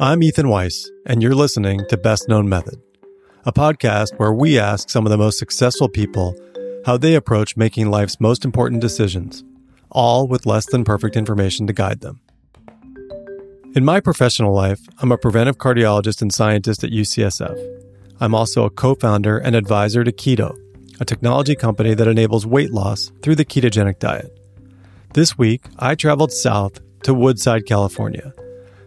I'm Ethan Weiss, and you're listening to Best Known Method, a podcast where we ask some of the most successful people how they approach making life's most important decisions, all with less than perfect information to guide them. In my professional life, I'm a preventive cardiologist and scientist at UCSF. I'm also a co-founder and advisor to Keto, a technology company that enables weight loss through the ketogenic diet. This week, I traveled south to Woodside, California,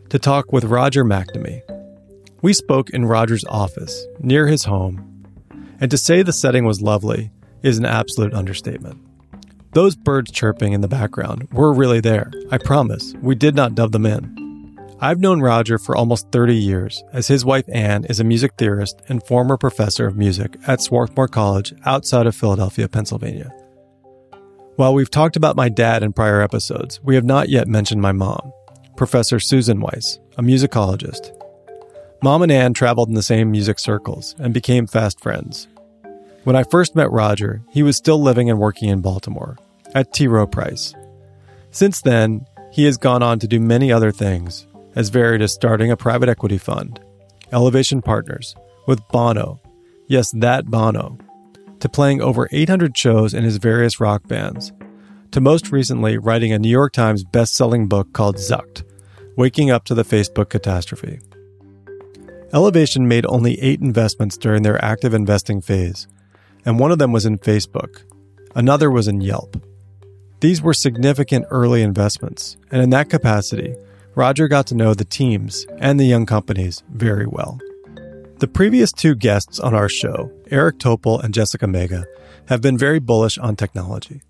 to talk with Roger McNamee. We spoke in Roger's office, near his home, and to say the setting was lovely is an absolute understatement. Those birds chirping in the background were really there. I promise, we did not dub them in. I've known Roger for almost 30 years, as his wife Anne is a music theorist and former professor of music at Swarthmore College outside of Philadelphia, Pennsylvania. While we've talked about my dad in prior episodes, we have not yet mentioned my mom, Professor Susan Weiss, a musicologist. Mom and Ann traveled in the same music circles and became fast friends. When I first met Roger, he was still living and working in Baltimore at T. Rowe Price. Since then, he has gone on to do many other things, as varied as starting a private equity fund, Elevation Partners, with Bono, yes, that Bono, to playing over 800 shows in his various rock bands, to most recently writing a New York Times best-selling book called Zucked, Waking Up to the Facebook Catastrophe. Elevation made only 8 investments during their active investing phase, and one of them was in Facebook. Another was in Yelp. These were significant early investments, and in that capacity, Roger got to know the teams and the young companies very well. The previous 2 guests on our show, Eric Topol and Jessica Mega, have been very bullish on technology.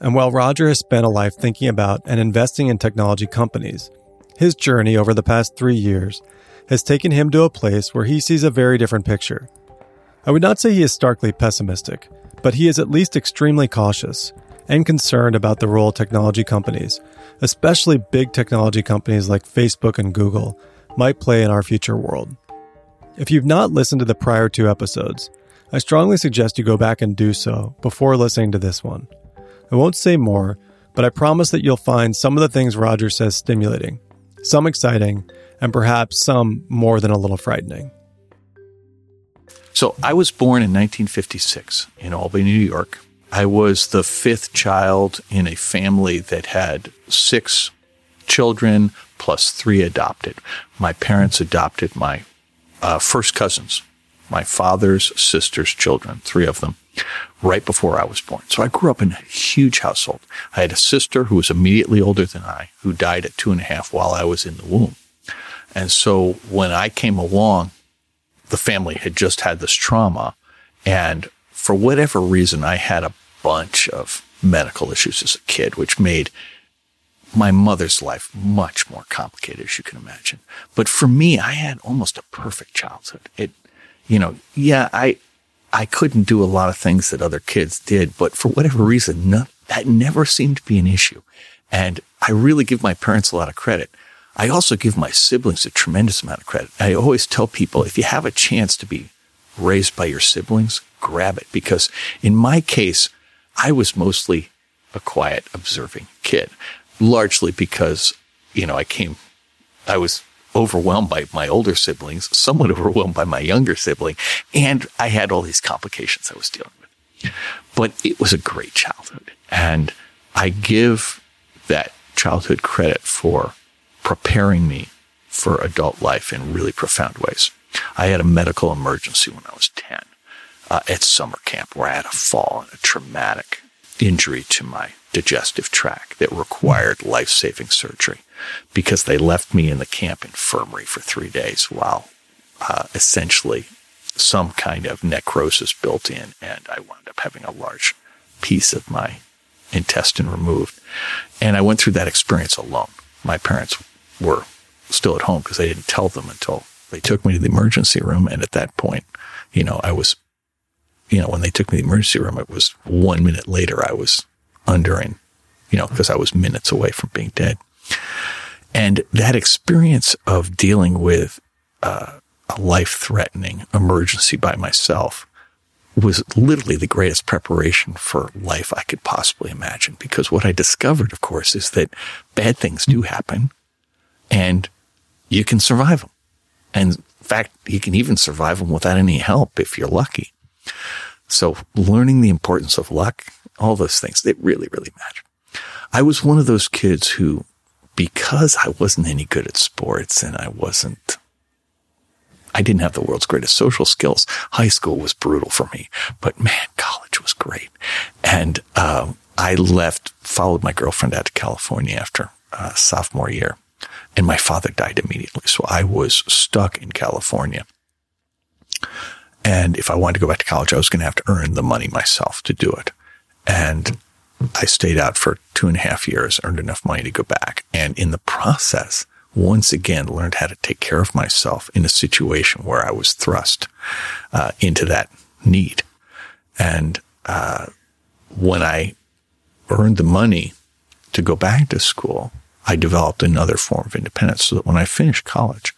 And while Roger has spent a life thinking about and investing in technology companies, his journey over the past 3 years has taken him to a place where he sees a very different picture. I would not say he is starkly pessimistic, but he is at least extremely cautious and concerned about the role technology companies, especially big technology companies like Facebook and Google, might play in our future world. If you've not listened to the prior 2 episodes, I strongly suggest you go back and do so before listening to this one. I won't say more, but I promise that you'll find some of the things Roger says stimulating, some exciting, and perhaps some more than a little frightening. So I was born in 1956 in Albany, New York. I was the 5th child in a family that had 6 children plus 3 adopted. My parents adopted my first cousins, my father's sister's children, 3 of them, right before I was born. So I grew up in a huge household. I had a sister who was immediately older than I, who died at 2.5 while I was in the womb. And so when I came along, the family had just had this trauma. And for whatever reason, I had a bunch of medical issues as a kid, which made my mother's life much more complicated, as you can imagine. But for me, I had almost a perfect childhood. I couldn't do a lot of things that other kids did, but for whatever reason, that never seemed to be an issue. And I really give my parents a lot of credit. I also give my siblings a tremendous amount of credit. I always tell people, if you have a chance to be raised by your siblings, grab it. Because in my case, I was mostly a quiet, observing kid, largely because, I was overwhelmed by my older siblings, somewhat overwhelmed by my younger sibling, and I had all these complications I was dealing with. But it was a great childhood, and I give that childhood credit for preparing me for adult life in really profound ways. I had a medical emergency when I was 10 at summer camp, where I had a fall and a traumatic injury to my digestive tract that required life-saving surgery, because they left me in the camp infirmary for 3 days while essentially some kind of necrosis built in, and I wound up having a large piece of my intestine removed. And I went through that experience alone. My parents were still at home because I didn't tell them until they took me to the emergency room. And at that point, when they took me to the emergency room, it was 1 minute later I was undering, because I was minutes away from being dead. And that experience of dealing with a life-threatening emergency by myself was literally the greatest preparation for life I could possibly imagine. Because what I discovered, of course, is that bad things do happen and you can survive them. And in fact, you can even survive them without any help if you're lucky. So learning the importance of luck, all those things, it really, really mattered. I was one of those kids who, because I wasn't any good at sports and I didn't have the world's greatest social skills. High school was brutal for me, but man, college was great. And I followed my girlfriend out to California after sophomore year, and my father died immediately. So I was stuck in California. And if I wanted to go back to college, I was going to have to earn the money myself to do it. And I stayed out for 2.5 years, earned enough money to go back. And in the process, once again, learned how to take care of myself in a situation where I was thrust into that need. And when I earned the money to go back to school, I developed another form of independence so that when I finished college,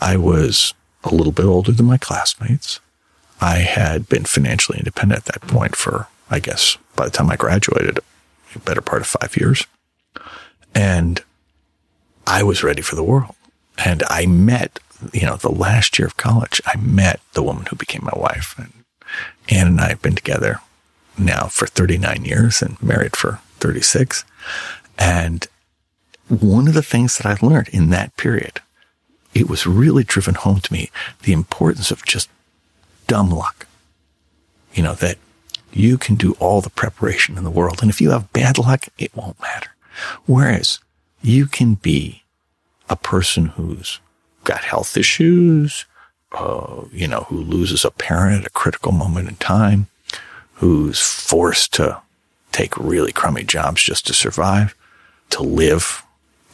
I was a little bit older than my classmates. I had been financially independent at that point for, I guess, by the time I graduated, a better part of 5 years. And I was ready for the world. And I met, the last year of college, I met the woman who became my wife. And Anne and I have been together now for 39 years and married for 36. And one of the things that I learned in that period, it was really driven home to me, the importance of just dumb luck. That you can do all the preparation in the world. And if you have bad luck, it won't matter. Whereas you can be a person who's got health issues, who loses a parent at a critical moment in time, who's forced to take really crummy jobs just to survive, to live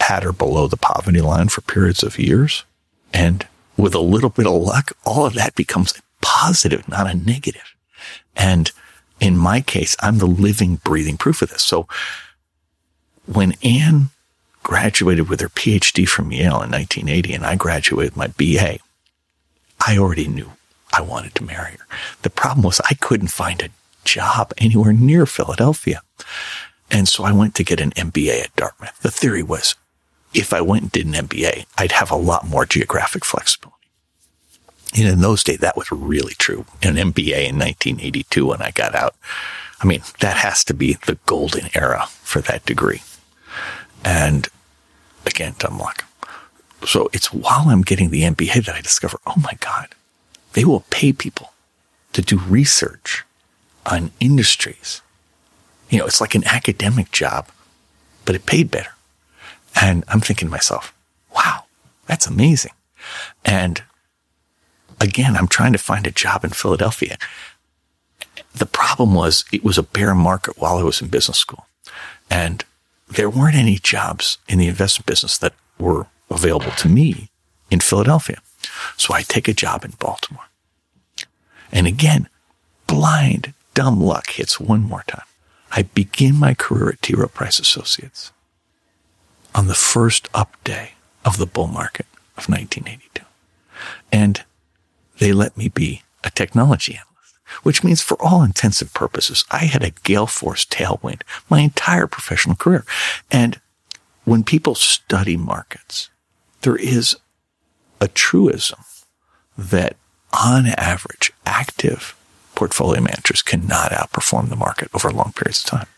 at or below the poverty line for periods of years. And with a little bit of luck, all of that becomes a positive, not a negative. And in my case, I'm the living, breathing proof of this. So when Anne graduated with her PhD from Yale in 1980 and I graduated with my BA, I already knew I wanted to marry her. The problem was I couldn't find a job anywhere near Philadelphia. And so I went to get an MBA at Dartmouth. The theory was if I went and did an MBA, I'd have a lot more geographic flexibility. And in those days, that was really true. An MBA in 1982 when I got out, I mean, that has to be the golden era for that degree. And again, dumb luck. So it's while I'm getting the MBA that I discover, oh my God, they will pay people to do research on industries. It's like an academic job, but it paid better. And I'm thinking to myself, wow, that's amazing. And again, I'm trying to find a job in Philadelphia. The problem was it was a bear market while I was in business school. And there weren't any jobs in the investment business that were available to me in Philadelphia. So I take a job in Baltimore. And again, blind, dumb luck hits one more time. I begin my career at T. Rowe Price Associates on the first up day of the bull market of 1982. And they let me be a technology analyst, which means for all intents and purposes, I had a gale force tailwind my entire professional career. And when people study markets, there is a truism that on average, active portfolio managers cannot outperform the market over long periods of time.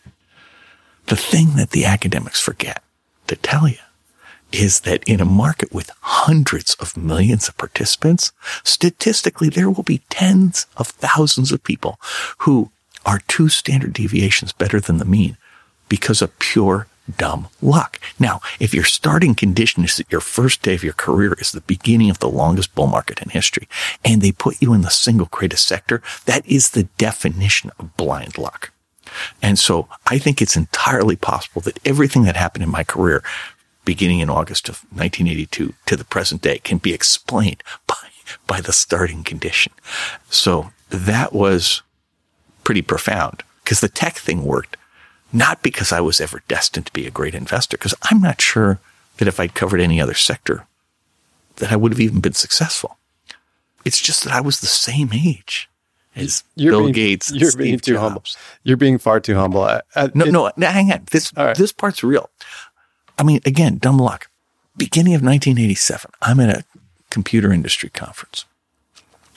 The thing that the academics forget to tell you is that in a market with hundreds of millions of participants, statistically, there will be tens of thousands of people who are 2 standard deviations better than the mean because of pure dumb luck. Now, if your starting condition is that your first day of your career is the beginning of the longest bull market in history, and they put you in the single greatest sector, that is the definition of blind luck. And so I think it's entirely possible that everything that happened in my career beginning in August of 1982 to the present day can be explained by the starting condition. So that was pretty profound because the tech thing worked, not because I was ever destined to be a great investor, because I'm not sure that if I'd covered any other sector that I would have even been successful. It's just that I was the same age as Bill Gates and Steve Jobs. You're being far too humble. No, hang on. This part's real. I mean, again, dumb luck. Beginning of 1987, I'm at a computer industry conference.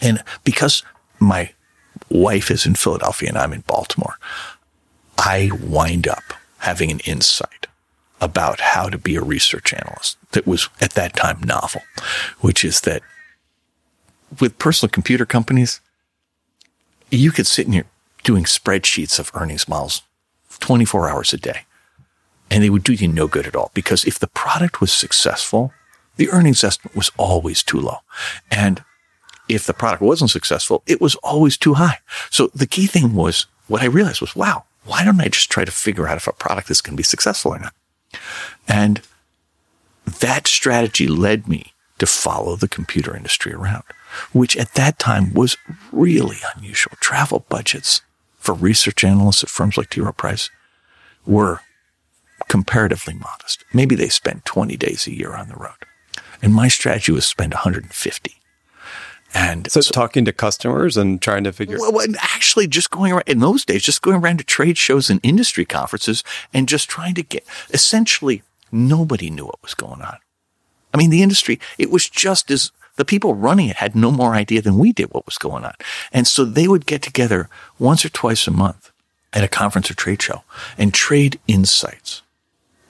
And because my wife is in Philadelphia and I'm in Baltimore, I wind up having an insight about how to be a research analyst that was at that time novel, which is that with personal computer companies, you could sit in here doing spreadsheets of earnings models 24 hours a day, and they would do you no good at all, because if the product was successful, the earnings estimate was always too low. And if the product wasn't successful, it was always too high. So the key thing was, what I realized was, wow, why don't I just try to figure out if a product is going to be successful or not? And that strategy led me to follow the computer industry around, which at that time was really unusual. Travel budgets for research analysts at firms like T. Rowe Price were comparatively modest. Maybe they spent 20 days a year on the road. And my strategy was spend 150. And so talking to customers and trying to figure out. Well, actually just going around in those days, just going around to trade shows and industry conferences and just trying to get, essentially nobody knew what was going on. I mean, the industry, it was just as the people running it had no more idea than we did what was going on. And so they would get together once or twice a month at a conference or trade show and trade insights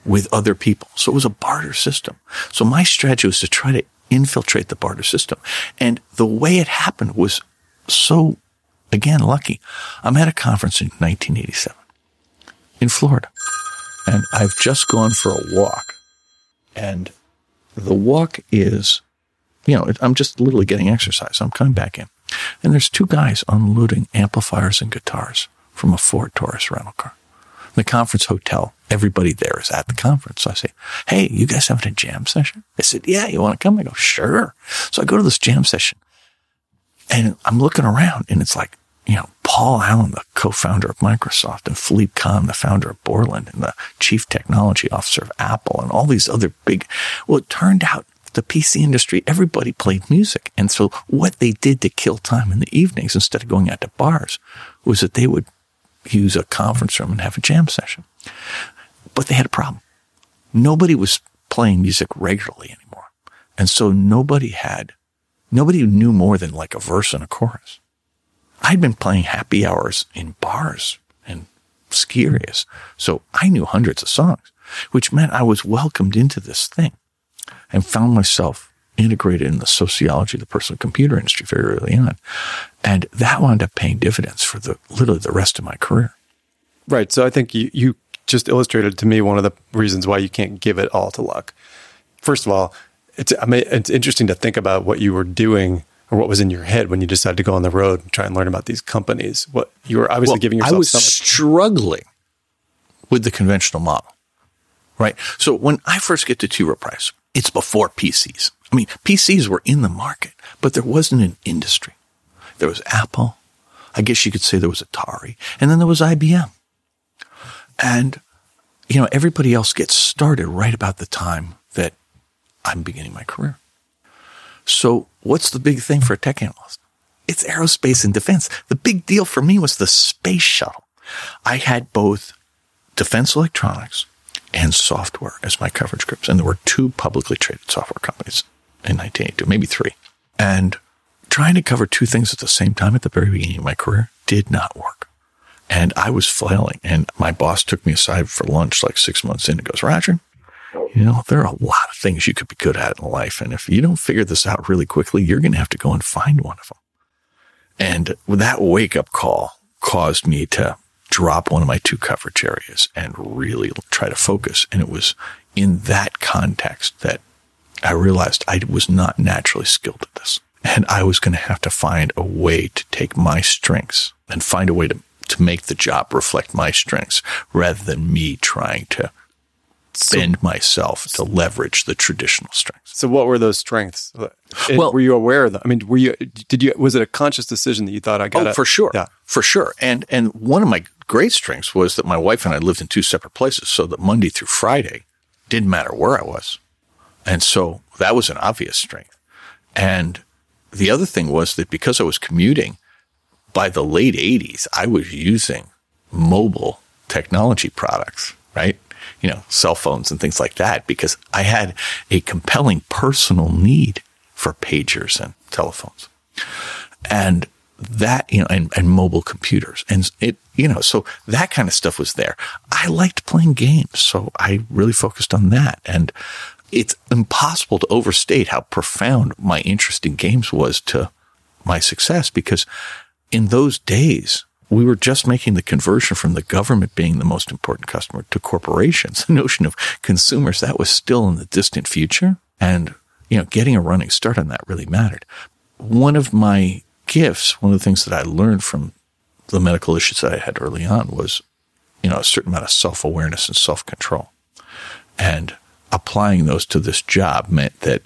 with other people. So it was a barter system. So my strategy was to try to infiltrate the barter system. And the way it happened was so, again, lucky. I'm at a conference in 1987 in Florida, and I've just gone for a walk. And the walk is, you know, I'm just literally getting exercise. I'm coming back in. And there's two guys unloading amplifiers and guitars from a Ford Taurus rental car. The conference hotel, everybody there is at the conference. So I say, hey, you guys having a jam session? They said, yeah, you want to come? I go, sure. So I go to this jam session, and I'm looking around, and it's like, you know, Paul Allen, the co-founder of Microsoft, and Philippe Kahn, the founder of Borland, and the chief technology officer of Apple, and all these other big, well, it turned out the PC industry, everybody played music. And so what they did to kill time in the evenings, instead of going out to bars, was that they would use a conference room and have a jam session. But they had a problem. Nobody was playing music regularly anymore. And so nobody knew more than like a verse and a chorus. I'd been playing happy hours in bars and ski areas, so I knew hundreds of songs, which meant I was welcomed into this thing and found myself integrated in the sociology of the personal computer industry very early on. And that wound up paying dividends for literally the rest of my career. Right. So I think you just illustrated to me one of the reasons why you can't give it all to luck. First of all, it's interesting to think about what you were doing or what was in your head when you decided to go on the road and try and learn about these companies. What you were obviously giving yourself. I was struggling with the conventional model, right? So when I first get to T. Rowe Price, it's before PCs. I mean, PCs were in the market, but there wasn't an industry. There was Apple. I guess you could say there was Atari. And then there was IBM. And, you know, everybody else gets started right about the time that I'm beginning my career. So what's the big thing for a tech analyst? It's aerospace and defense. The big deal for me was the space shuttle. I had both defense electronics and software as my coverage groups. And there were two publicly traded software companies in 1982, maybe three. And trying to cover two things at the same time at the very beginning of my career did not work. And I was flailing. And my boss took me aside for lunch like 6 months in and goes, Roger, you know, there are a lot of things you could be good at in life. And if you don't figure this out really quickly, you're going to have to go and find one of them. And that wake-up call caused me to drop one of my two coverage areas and really try to focus. And it was in that context that I realized I was not naturally skilled at this. And I was going to have to find a way to take my strengths and find a way to make the job reflect my strengths rather than me trying to bend myself to leverage the traditional strengths. So what were those strengths? Well, were you aware of them? I mean, was it a conscious decision that you thought I got it? Oh, for sure. Yeah. For sure. And one of my great strengths was that my wife and I lived in two separate places, so that Monday through Friday didn't matter where I was. And so that was an obvious strength. And the other thing was that because I was commuting, by the late 80s, I was using mobile technology products, right? You know, cell phones and things like that, because I had a compelling personal need for pagers and telephones. And that, you know, and mobile computers. And it, you know, so that kind of stuff was there. I liked playing games, so I really focused on that. And it's impossible to overstate how profound my interest in games was to my success, because in those days, we were just making the conversion from the government being the most important customer to corporations. The notion of consumers, that was still in the distant future. And, you know, getting a running start on that really mattered. One of my gifts, one of the things that I learned from the medical issues that I had early on was, you know, a certain amount of self-awareness and self-control. And applying those to this job meant that,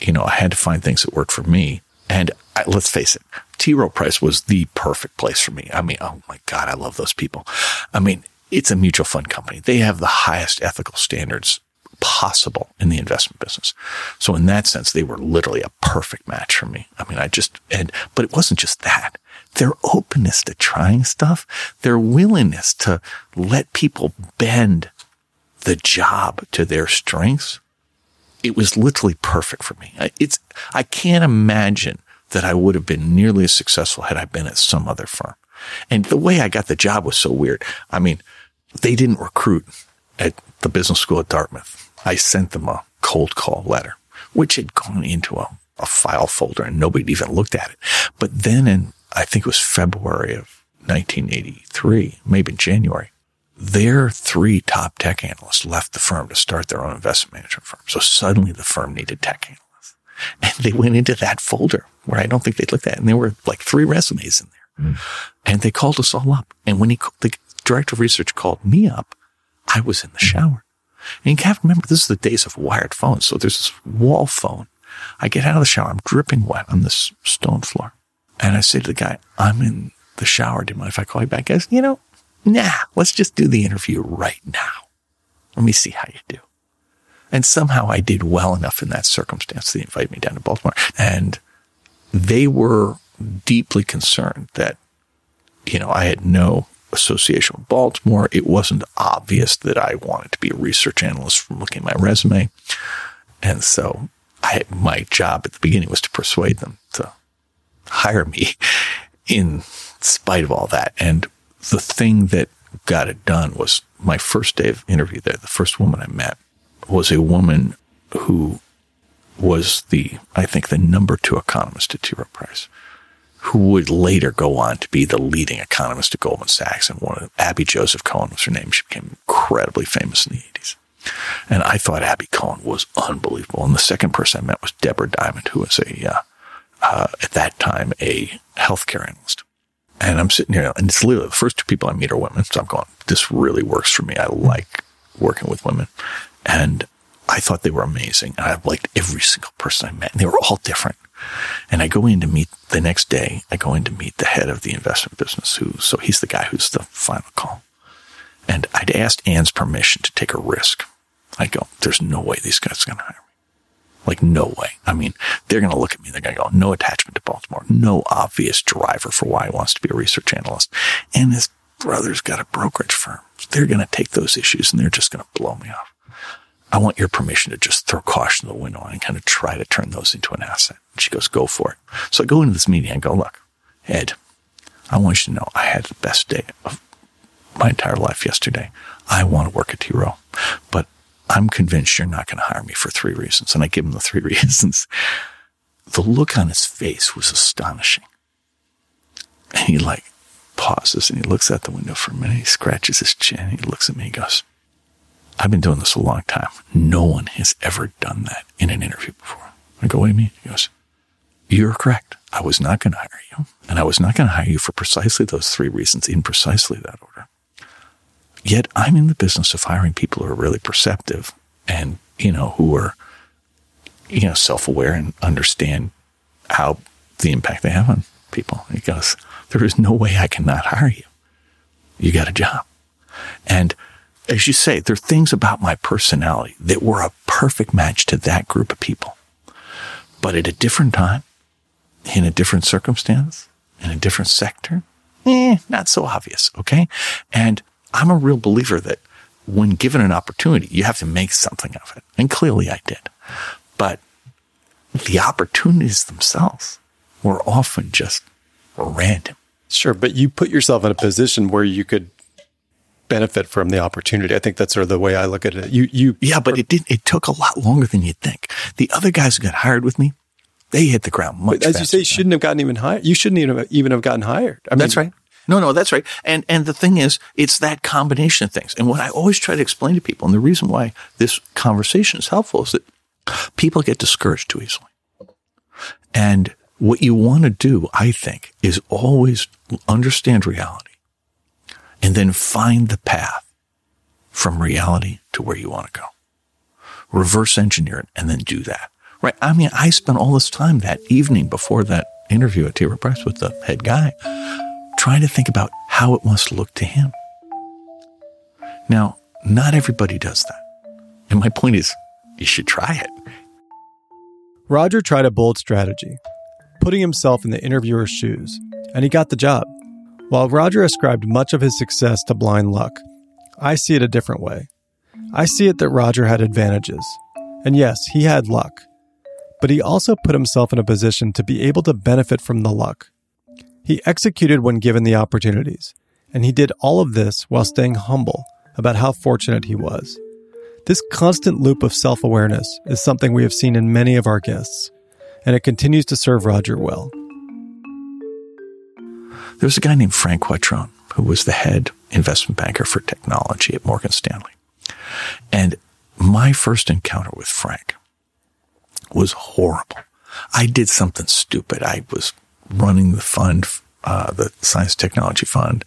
you know, I had to find things that worked for me. And let's face it, T. Rowe Price was the perfect place for me. I mean, oh my God, I love those people. I mean, it's a mutual fund company. They have the highest ethical standards possible in the investment business. So in that sense, they were literally a perfect match for me. I mean, but it wasn't just that. Their openness to trying stuff, their willingness to let people bend the job to their strengths, it was literally perfect for me. I can't imagine that I would have been nearly as successful had I been at some other firm. And the way I got the job was so weird. I mean, they didn't recruit at the business school at Dartmouth. I sent them a cold call letter, which had gone into a file folder and nobody even looked at it. But then in, I think it was February of 1983, maybe January, their three top tech analysts left the firm to start their own investment management firm. So suddenly the firm needed tech analysts. And they went into that folder where I don't think they'd looked at it. And there were like three resumes in there. Mm. And they called us all up. And when the director of research called me up, I was in the shower. And you have to remember, this is the days of wired phones. So there's this wall phone. I get out of the shower. I'm dripping wet on this stone floor. And I say to the guy, I'm in the shower. Do you mind if I call you back? He says, you know, nah, let's just do the interview right now. Let me see how you do. And somehow I did well enough in that circumstance. They invited me down to Baltimore. And they were deeply concerned that, you know, I had no association with Baltimore. It wasn't obvious that I wanted to be a research analyst from looking at my resume. And so my job at the beginning was to persuade them to hire me in spite of all that. And the thing that got it done was my first day of interview there. The first woman I met was a woman who was I think the #2 economist at T. Rowe Price, who would later go on to be the leading economist at Goldman Sachs. And Abby Joseph Cohen was her name. She became incredibly famous in the 80s. And I thought Abby Cohen was unbelievable. And the second person I met was Deborah Diamond, who was at that time, a healthcare analyst. And I'm sitting here, and it's literally the first two people I meet are women. So I'm going, this really works for me. I like working with women. And I thought they were amazing. And I liked every single person I met. And they were all different. And I go in to meet the next day. I go in to meet the head of the investment business. So he's the guy who's the final call. And I'd asked Anne's permission to take a risk. I go, there's no way these guys are going to hire me. Like, no way. I mean, they're going to look at me. They're going to go, no attachment to Baltimore. No obvious driver for why he wants to be a research analyst. And his brother's got a brokerage firm. They're going to take those issues and they're just going to blow me off. I want your permission to just throw caution to the window and kind of try to turn those into an asset. And she goes, go for it. So I go into this meeting and go, look, Ed, I want you to know I had the best day of my entire life yesterday. I want to work at T. Rowe, but I'm convinced you're not going to hire me for three reasons. And I give him the three reasons. The look on his face was astonishing. And he like pauses and he looks out the window for a minute. He scratches his chin. He looks at me and goes, I've been doing this a long time. No one has ever done that in an interview before. I go, what do you mean? He goes, you're correct. I was not going to hire you. And I was not going to hire you for precisely those three reasons in precisely that order. Yet I'm in the business of hiring people who are really perceptive and, you know, who are, you know, self-aware and understand how the impact they have on people. He goes, there is no way I cannot hire you. You got a job. And as you say, there are things about my personality that were a perfect match to that group of people. But at a different time, in a different circumstance, in a different sector, not so obvious, okay? And I'm a real believer that when given an opportunity, you have to make something of it. And clearly I did. But the opportunities themselves were often just random. Sure, but you put yourself in a position where you could benefit from the opportunity. I think that's sort of the way I look at it. Yeah, but it took a lot longer than you'd think. The other guys who got hired with me, they hit the ground much faster. But as you say, you shouldn't have gotten even hired. You shouldn't even have gotten hired. I mean, that's right. No, that's right. And the thing is, it's that combination of things. And what I always try to explain to people, and the reason why this conversation is helpful, is that people get discouraged too easily. And what you want to do, I think, is always understand reality and then find the path from reality to where you want to go. Reverse engineer it and then do that. Right? I mean, I spent all this time that evening before that interview at T. Rowe Price with the head guy trying to think about how it must look to him. Now, not everybody does that. And my point is, you should try it. Roger tried a bold strategy, putting himself in the interviewer's shoes, and he got the job. While Roger ascribed much of his success to blind luck, I see it a different way. I see it that Roger had advantages. And yes, he had luck. But he also put himself in a position to be able to benefit from the luck. He executed when given the opportunities, and he did all of this while staying humble about how fortunate he was. This constant loop of self-awareness is something we have seen in many of our guests, and it continues to serve Roger well. There was a guy named Frank Quattrone, who was the head investment banker for technology at Morgan Stanley. And my first encounter with Frank was horrible. I did something stupid. I was running the fund, the science technology fund.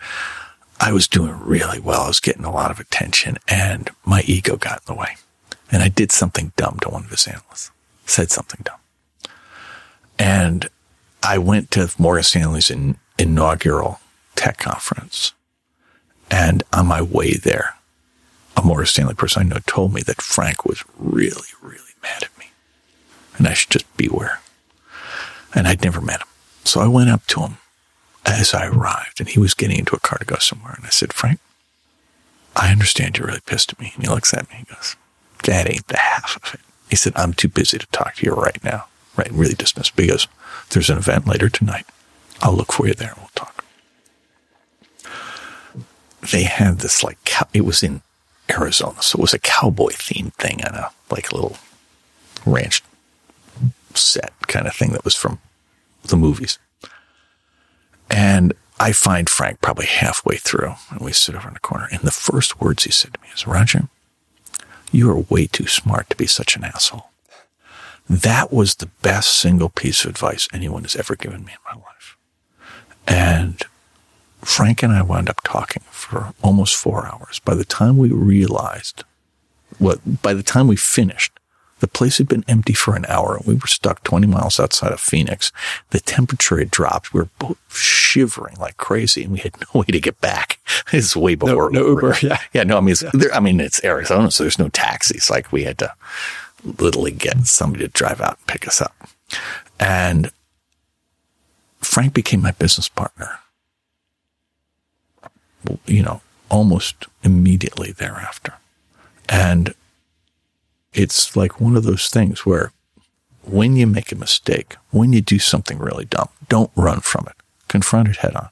I was doing really well. I was getting a lot of attention, and my ego got in the way. And I did something dumb to one of his analysts, said something dumb. And I went to Morgan Stanley's inaugural tech conference. And on my way there, a Morgan Stanley person I know told me that Frank was really, really mad at me. And I should just beware. And I'd never met him. So I went up to him as I arrived, and he was getting into a car to go somewhere. And I said, "Frank, I understand you're really pissed at me." And he looks at me and goes, "That ain't the half of it." He said, "I'm too busy to talk to you right now." Right? And really dismissed. But he goes, "There's an event later tonight. I'll look for you there and we'll talk." They had this, it was in Arizona. So it was a cowboy themed thing on a little ranch set kind of thing that was from the movies. And I find Frank probably halfway through, and we sit over in the corner. And the first words he said to me is, "Roger, you are way too smart to be such an asshole." That was the best single piece of advice anyone has ever given me in my life. And Frank and I wound up talking for almost 4 hours. By the time we finished, the place had been empty for an hour, and we were stuck 20 miles outside of Phoenix. The temperature had dropped. We were both shivering like crazy, and we had no way to get back. It's way before Uber. It's Arizona, so there's no taxis. We had to literally get somebody to drive out and pick us up. And Frank became my business partner, almost immediately thereafter. And it's one of those things where when you make a mistake, when you do something really dumb, don't run from it. Confront it head on.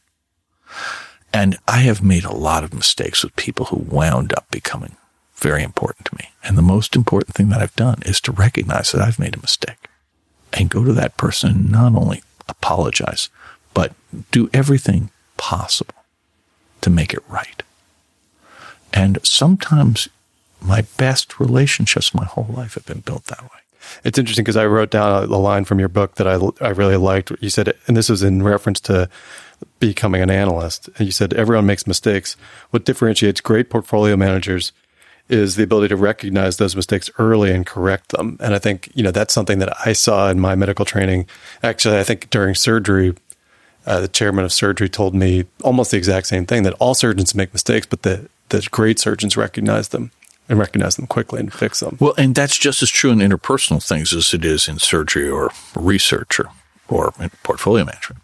And I have made a lot of mistakes with people who wound up becoming very important to me. And the most important thing that I've done is to recognize that I've made a mistake and go to that person and not only apologize, but do everything possible to make it right. And sometimes my best relationships my whole life have been built that way. It's interesting because I wrote down a line from your book that I really liked. You said, and this was in reference to becoming an analyst, and you said, "Everyone makes mistakes. What differentiates great portfolio managers is the ability to recognize those mistakes early and correct them." And I think, that's something that I saw in my medical training. Actually, I think during surgery, the chairman of surgery told me almost the exact same thing, that all surgeons make mistakes, but the great surgeons recognize them. And recognize them quickly and fix them. Well, and that's just as true in interpersonal things as it is in surgery or research or in portfolio management.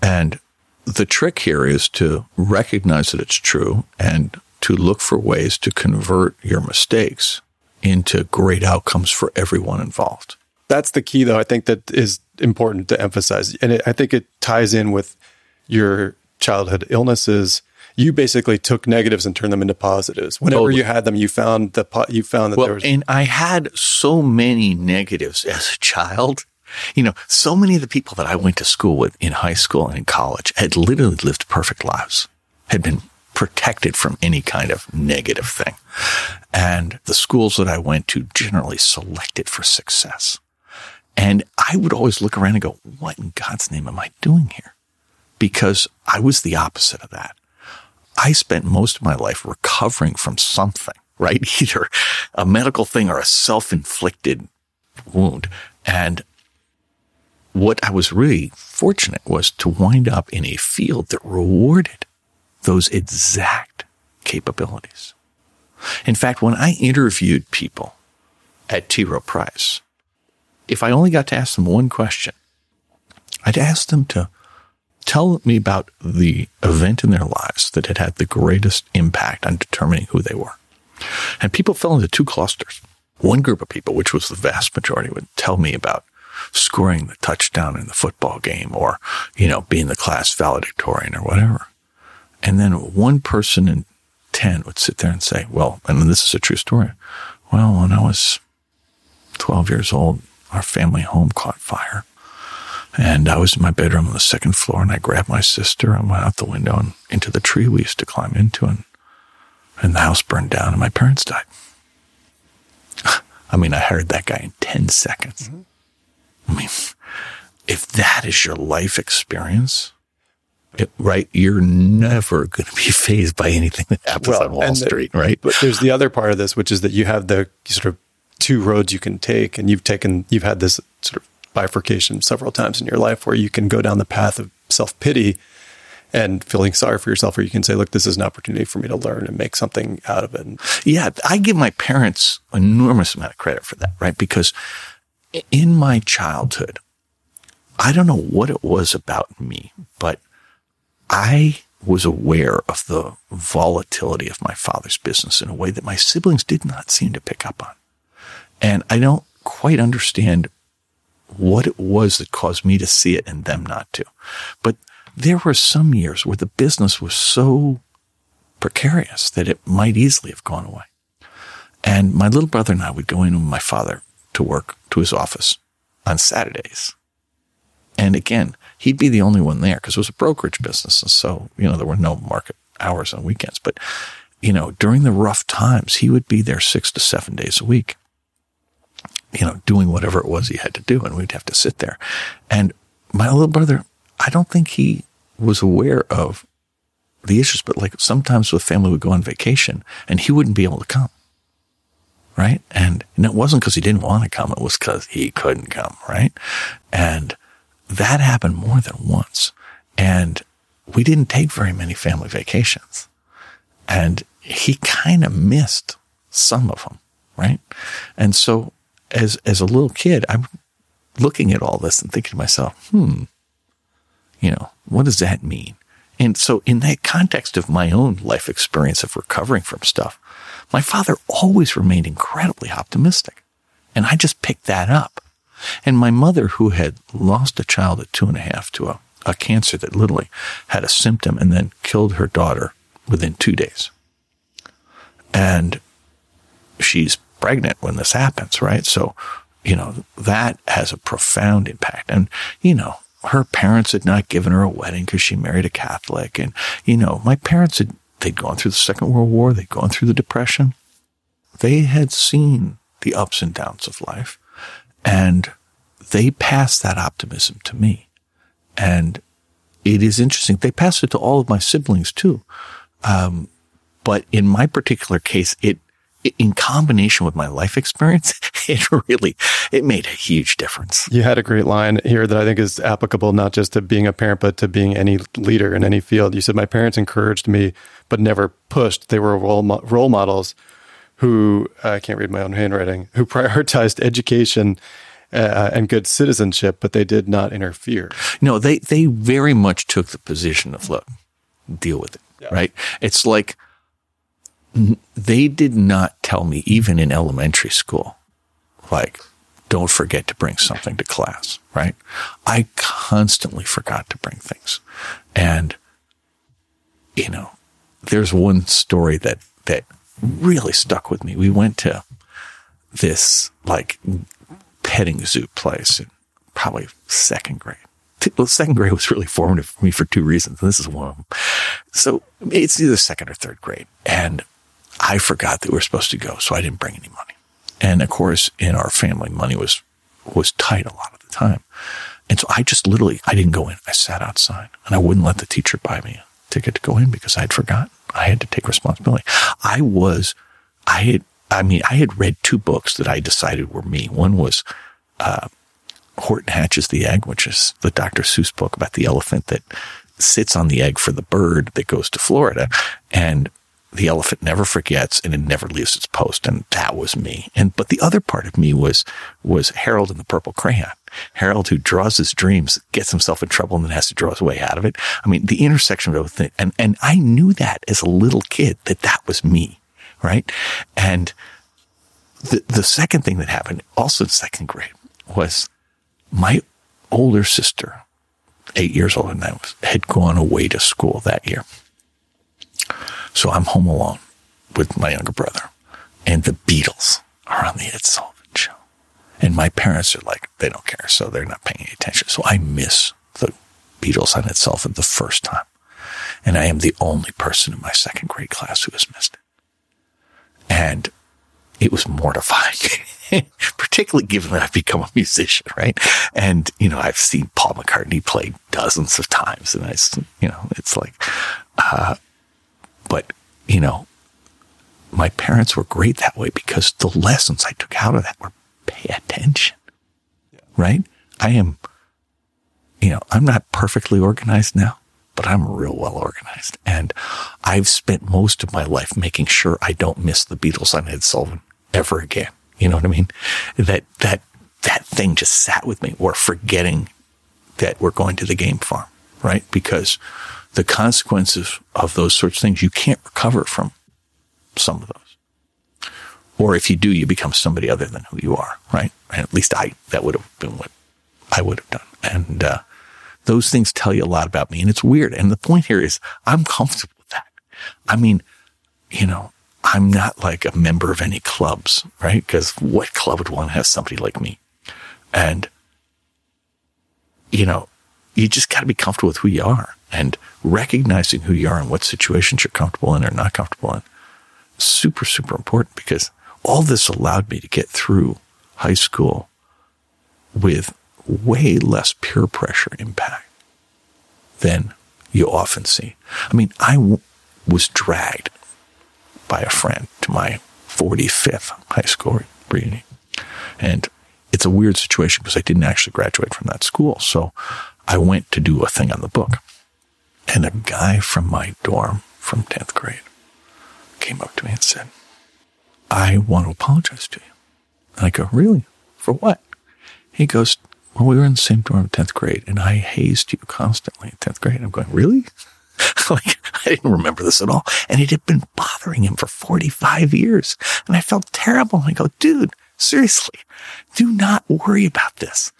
And the trick here is to recognize that it's true and to look for ways to convert your mistakes into great outcomes for everyone involved. That's the key, though. I think that is important to emphasize. And I think it ties in with your childhood illnesses. You basically took negatives and turned them into positives. Whenever totally. You had them, you found that there was... And I had so many negatives as a child. You know, so many of the people that I went to school with in high school and in college had literally lived perfect lives, had been protected from any kind of negative thing. And the schools that I went to generally selected for success. And I would always look around and go, what in God's name am I doing here? Because I was the opposite of that. I spent most of my life recovering from something, right? Either a medical thing or a self-inflicted wound. And what I was really fortunate was to wind up in a field that rewarded those exact capabilities. In fact, when I interviewed people at T. Rowe Price, if I only got to ask them one question, I'd ask them to tell me about the event in their lives that had had the greatest impact on determining who they were. And people fell into two clusters. One group of people, which was the vast majority, would tell me about scoring the touchdown in the football game or, you know, being the class valedictorian or whatever. And then one person in 10 would sit there and say, well, and this is a true story. Well, when I was 12 years old, our family home caught fire. And I was in my bedroom on the second floor, and I grabbed my sister and went out the window and into the tree we used to climb into, and the house burned down, and my parents died. I mean, I heard that guy in 10 seconds. Mm-hmm. I mean, if that is your life experience, right, you're never going to be fazed by anything that happens on Wall Street, right? But there's the other part of this, which is that you have the sort of two roads you can take, and you've had this sort of bifurcation several times in your life where you can go down the path of self-pity and feeling sorry for yourself, or you can say, look, this is an opportunity for me to learn and make something out of it. Yeah, I give my parents an enormous amount of credit for that, right? Because in my childhood, I don't know what it was about me, but I was aware of the volatility of my father's business in a way that my siblings did not seem to pick up on. And I don't quite understand what it was that caused me to see it and them not to. But there were some years where the business was so precarious that it might easily have gone away. And my little brother and I would go in with my father to work to his office on Saturdays. And again, he'd be the only one there because it was a brokerage business. And so, you know, there were no market hours on weekends. But, you know, during the rough times, he would be there 6 to 7 days a week, you know, doing whatever it was he had to do, and we'd have to sit there. And my little brother, I don't think he was aware of the issues, but like sometimes the family would go on vacation and he wouldn't be able to come, right? And it wasn't because he didn't want to come. It was because he couldn't come, right? And that happened more than once. And we didn't take very many family vacations. And he kind of missed some of them, right? And so as a little kid, I'm looking at all this and thinking to myself, you know, what does that mean? And so in that context of my own life experience of recovering from stuff, my father always remained incredibly optimistic. And I just picked that up. And my mother, who had lost a child at 2.5 to a cancer that literally had a symptom and then killed her daughter within 2 days. And she's pregnant when this happens, right? So, you know, that has a profound impact. And, you know, her parents had not given her a wedding because she married a Catholic. And, you know, my parents had, they'd gone through the Second World War. They'd gone through the Depression. They had seen the ups and downs of life. And they passed that optimism to me. And it is interesting. They passed it to all of my siblings too. But in my particular case, it in combination with my life experience, it made a huge difference. You had a great line here that I think is applicable not just to being a parent, but to being any leader in any field. You said, my parents encouraged me, but never pushed. They were role models who, I can't read my own handwriting, who prioritized education and good citizenship, but they did not interfere. No, they very much took the position of, look, deal with it, right? It's like they did not tell me, even in elementary school, like, don't forget to bring something to class, right? I constantly forgot to bring things. And, you know, there's one story that really stuck with me. We went to this, like, petting zoo place in probably second grade. Well, second grade was really formative for me for two reasons, and this is one of them. So it's either second or third grade, and I forgot that we were supposed to go, so I didn't bring any money. And, of course, in our family, money was tight a lot of the time. And so I just literally, I didn't go in. I sat outside, and I wouldn't let the teacher buy me a ticket to go in because I'd forgotten. I had to take responsibility. I had read two books that I decided were me. One was Horton Hatch's The Egg, which is the Dr. Seuss book about the elephant that sits on the egg for the bird that goes to Florida. And the elephant never forgets, and it never leaves its post. And that was me. But the other part of me was Harold and the Purple Crayon. Harold, who draws his dreams, gets himself in trouble, and then has to draw his way out of it. I mean, the intersection of everything. And I knew that as a little kid, that was me, right? And the second thing that happened, also in second grade, was my older sister, 8 years older than I was, had gone away to school that year. So I'm home alone with my younger brother, and the Beatles are on the Ed Sullivan Show. And my parents are like, they don't care, so they're not paying any attention. So I miss the Beatles on Ed Sullivan the first time. And I am the only person in my second grade class who has missed it. And it was mortifying, particularly given that I've become a musician, right? And, you know, I've seen Paul McCartney play dozens of times, and it's like... But, you know, my parents were great that way because the lessons I took out of that were pay attention, right? I am, you know, I'm not perfectly organized now, but I'm real well organized. And I've spent most of my life making sure I don't miss the Beatles on Ed Sullivan ever again. You know what I mean? That thing just sat with me, or forgetting that we're going to the game farm, right? Because the consequences of those sorts of things, you can't recover from some of those. Or if you do, you become somebody other than who you are, right? And at least that would have been what I would have done. And those things tell you a lot about me, and it's weird. And the point here is I'm comfortable with that. I mean, you know, I'm not like a member of any clubs, right? Because what club would want to have somebody like me? And, you know, you just got to be comfortable with who you are. And recognizing who you are and what situations you're comfortable in or not comfortable in, super, super important, because all this allowed me to get through high school with way less peer pressure impact than you often see. I mean, I was dragged by a friend to my 45th high school reunion. And it's a weird situation because I didn't actually graduate from that school. So I went to do a thing on the book. And a guy from my dorm from 10th grade came up to me and said, I want to apologize to you. And I go, really? For what? He goes, well, we were in the same dorm in 10th grade, and I hazed you constantly in 10th grade. I'm going, really? Like, I didn't remember this at all. And it had been bothering him for 45 years. And I felt terrible. And I go, dude, seriously, do not worry about this.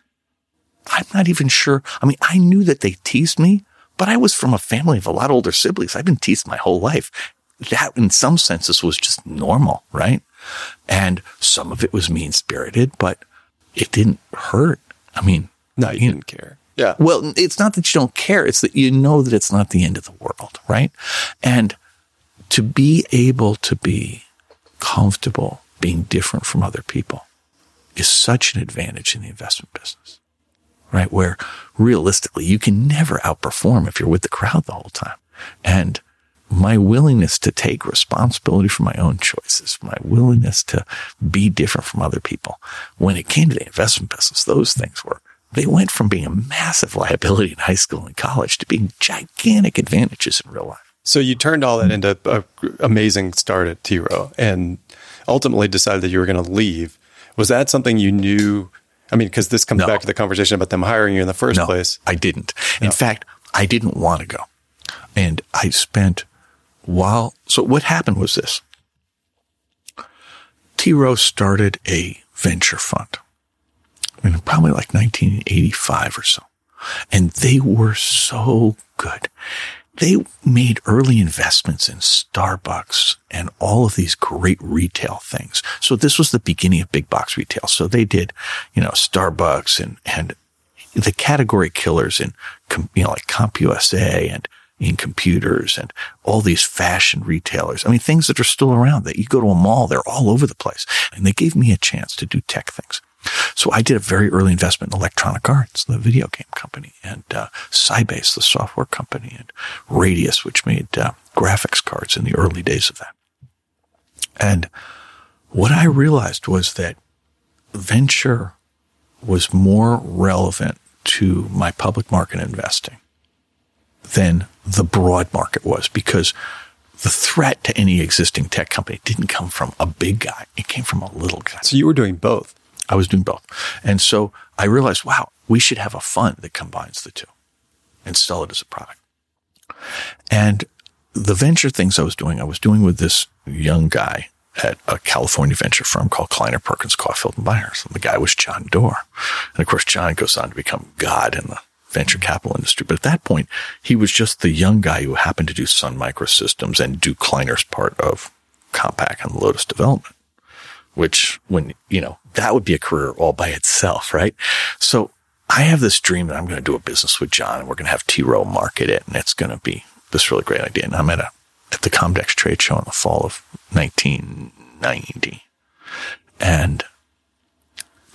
I'm not even sure. I mean, I knew that they teased me, but I was from a family of a lot older siblings. I've been teased my whole life. That, in some senses, was just normal, right? And some of it was mean-spirited, but it didn't hurt. I mean... No, you didn't care. Yeah. Well, it's not that you don't care. It's that you know that it's not the end of the world, right? And to be able to be comfortable being different from other people is such an advantage in the investment business. Right, where realistically you can never outperform if you're with the crowd the whole time. And my willingness to take responsibility for my own choices, my willingness to be different from other people, when it came to the investment business, those things they went from being a massive liability in high school and college to being gigantic advantages in real life. So you turned all that into an amazing start at T. Rowe and ultimately decided that you were going to leave. Was that something you knew? I mean, because this comes back to the conversation about them hiring you in the first place. I didn't. In fact, I didn't want to go. And I spent so what happened was this. T. Rowe started a venture fund probably like 1985 or so. And they were so good. They made early investments in Starbucks and all of these great retail things. So this was the beginning of big box retail. So they did, Starbucks and the category killers in, like CompUSA and in computers and all these fashion retailers. I mean, things that are still around. That you go to a mall, they're all over the place. And they gave me a chance to do tech things. So I did a very early investment in Electronic Arts, the video game company, and Sybase, the software company, and Radius, which made graphics cards in the early days of that. And what I realized was that venture was more relevant to my public market investing than the broad market was, because the threat to any existing tech company didn't come from a big guy. It came from a little guy. So you were doing both. I was doing both. And so I realized, wow, we should have a fund that combines the two and sell it as a product. And the venture things I was doing with this young guy at a California venture firm called Kleiner Perkins Caulfield and Byers. And the guy was John Doerr. And of course, John goes on to become God in the venture capital industry. But at that point, he was just the young guy who happened to do Sun Microsystems and do Kleiner's part of Compaq and Lotus Development, which that would be a career all by itself, right? So I have this dream that I'm going to do a business with John, and we're going to have T. Rowe market it, and it's going to be this really great idea. And I'm at the Comdex trade show in the fall of 1990. And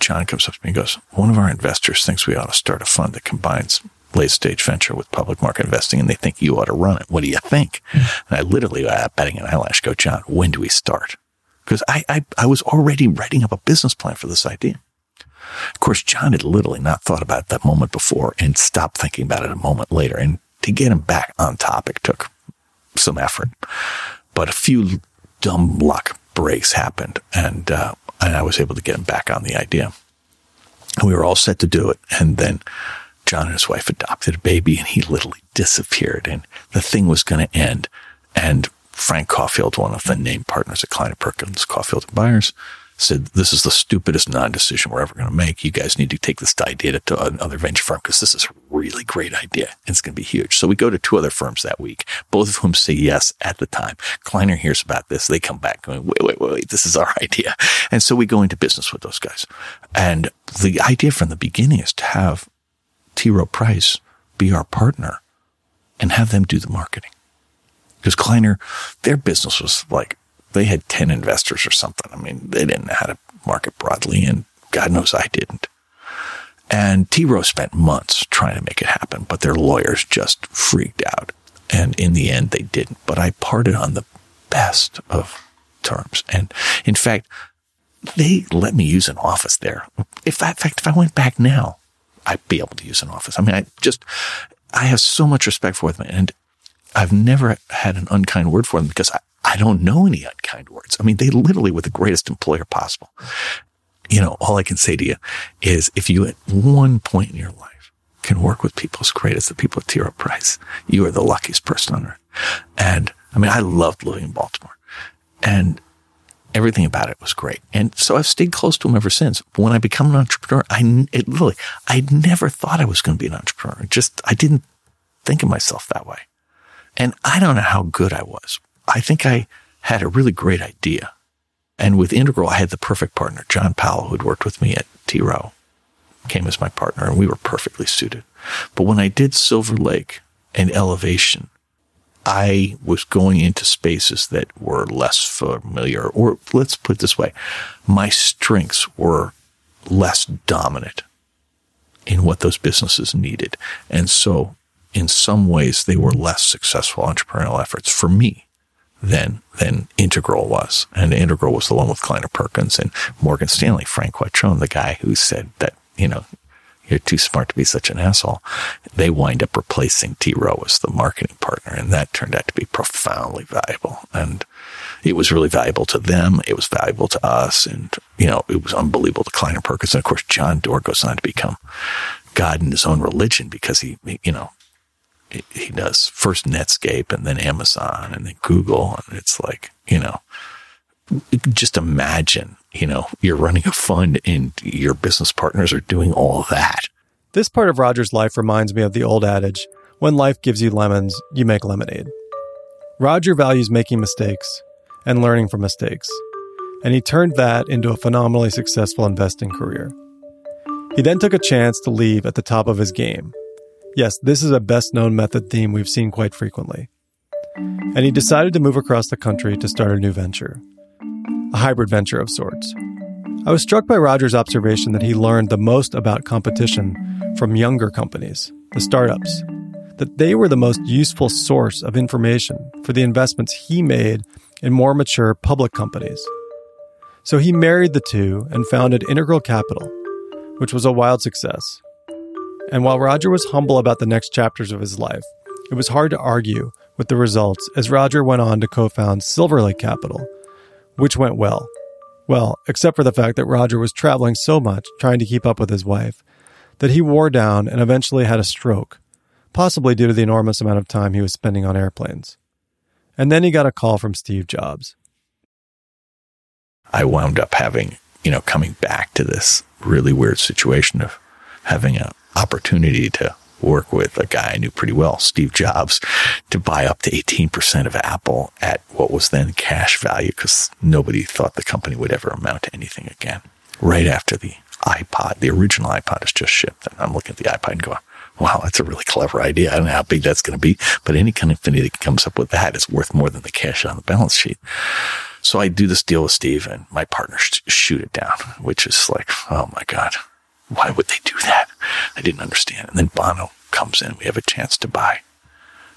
John comes up to me and goes, one of our investors thinks we ought to start a fund that combines late-stage venture with public market investing, and they think you ought to run it. What do you think? Mm-hmm. And I literally, batting an eyelash, go, John, when do we start? Because I was already writing up a business plan for this idea. Of course, John had literally not thought about it that moment before and stopped thinking about it a moment later. And to get him back on topic took some effort. But a few dumb luck breaks happened, and I was able to get him back on the idea. And we were all set to do it. And then John and his wife adopted a baby, and he literally disappeared. And the thing was going to end. And Frank Caulfield, one of the named partners at Kleiner Perkins Caulfield and Byers, said, this is the stupidest non-decision we're ever going to make. You guys need to take this idea to another venture firm, because this is a really great idea and it's going to be huge. So we go to two other firms that week, both of whom say yes at the time. Kleiner hears about this. They come back going, wait, this is our idea. And so we go into business with those guys. And the idea from the beginning is to have T. Rowe Price be our partner and have them do the marketing. Because Kleiner, their business was like, they had 10 investors or something. I mean, they didn't know how to market broadly, and God knows I didn't. And T. Rowe spent months trying to make it happen, but their lawyers just freaked out. And in the end, they didn't. But I parted on the best of terms. And in fact, they let me use an office there. In fact, if I went back now, I'd be able to use an office. I mean, I have so much respect for them. And I've never had an unkind word for them, because I don't know any unkind words. I mean, they literally were the greatest employer possible. All I can say to you is, if you at one point in your life can work with people as great as the people at T. Rowe Price, you are the luckiest person on earth. And I mean, I loved living in Baltimore, and everything about it was great. And so I've stayed close to them ever since. But when I became an entrepreneur, I never thought I was going to be an entrepreneur. I didn't think of myself that way. And I don't know how good I was. I think I had a really great idea. And with Integral, I had the perfect partner. John Powell, who'd worked with me at T. Rowe, came as my partner, and we were perfectly suited. But when I did Silver Lake and Elevation, I was going into spaces that were less familiar. Or let's put it this way, my strengths were less dominant in what those businesses needed. And so in some ways, they were less successful entrepreneurial efforts for me than Integral was. And Integral was the one with Kleiner Perkins and Morgan Stanley, Frank Quattrone, the guy who said that, you're too smart to be such an asshole. They wind up replacing T. Rowe as the marketing partner, and that turned out to be profoundly valuable. And it was really valuable to them. It was valuable to us. And, it was unbelievable to Kleiner Perkins. And, of course, John Doerr goes on to become God in his own religion, because he does first Netscape and then Amazon and then Google. And it's like, just imagine, you know, you're running a fund and your business partners are doing all that. This part of Roger's life reminds me of the old adage, when life gives you lemons, you make lemonade. Roger values making mistakes and learning from mistakes, and he turned that into a phenomenally successful investing career. He then took a chance to leave at the top of his game. Yes, this is a best-known method theme we've seen quite frequently. And he decided to move across the country to start a new venture, a hybrid venture of sorts. I was struck by Roger's observation that he learned the most about competition from younger companies, the startups, that they were the most useful source of information for the investments he made in more mature public companies. So he married the two and founded Integral Capital, which was a wild success. And while Roger was humble about the next chapters of his life, it was hard to argue with the results as Roger went on to co-found Silver Lake Capital, which went well. Well, except for the fact that Roger was traveling so much trying to keep up with his wife that he wore down and eventually had a stroke, possibly due to the enormous amount of time he was spending on airplanes. And then he got a call from Steve Jobs. I wound up having, you know, coming back to this really weird situation of having an opportunity to work with a guy I knew pretty well, Steve Jobs, to buy up to 18% of Apple at what was then cash value because nobody thought the company would ever amount to anything again. Right after the iPod, the original iPod is just shipped. And I'm looking at the iPod and going, wow, that's a really clever idea. I don't know how big that's going to be, but any company that comes up with that is worth more than the cash on the balance sheet. So I do this deal with Steve and my partners shoot it down, which is like, oh my God, why would they do that? I didn't understand. And then Bono comes in. We have a chance to buy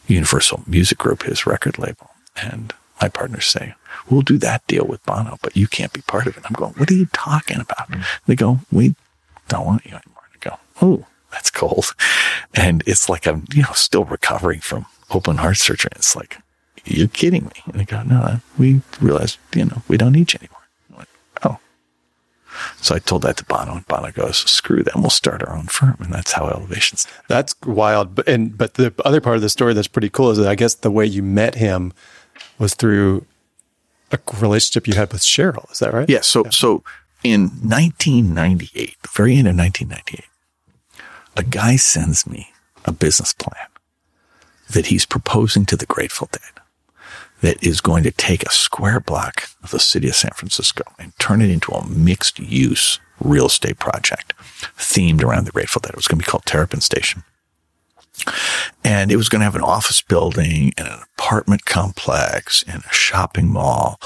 Universal Music Group, his record label. And my partners say, we'll do that deal with Bono, but you can't be part of it. I'm going, what are you talking about? And they go, we don't want you anymore. And I go, oh, that's cold. And it's like I'm, you know, still recovering from open heart surgery. And it's like, you're kidding me. And they go, no, we realized, you know, we don't need you anymore. I'm like, oh. So I told that to Bono, and Bono goes, screw them, we'll start our own firm. And that's how Elevations. That's wild. But the other part of the story that's pretty cool is that I guess the way you met him was through a relationship you had with Cheryl. Is that right? Yeah. So in 1998, the very end of 1998, a guy sends me a business plan that he's proposing to the Grateful Dead that is going to take a square block of the city of San Francisco and turn it into a mixed-use real estate project themed around the Grateful Dead. It was going to be called Terrapin Station. And it was going to have an office building and an apartment complex and a shopping mall.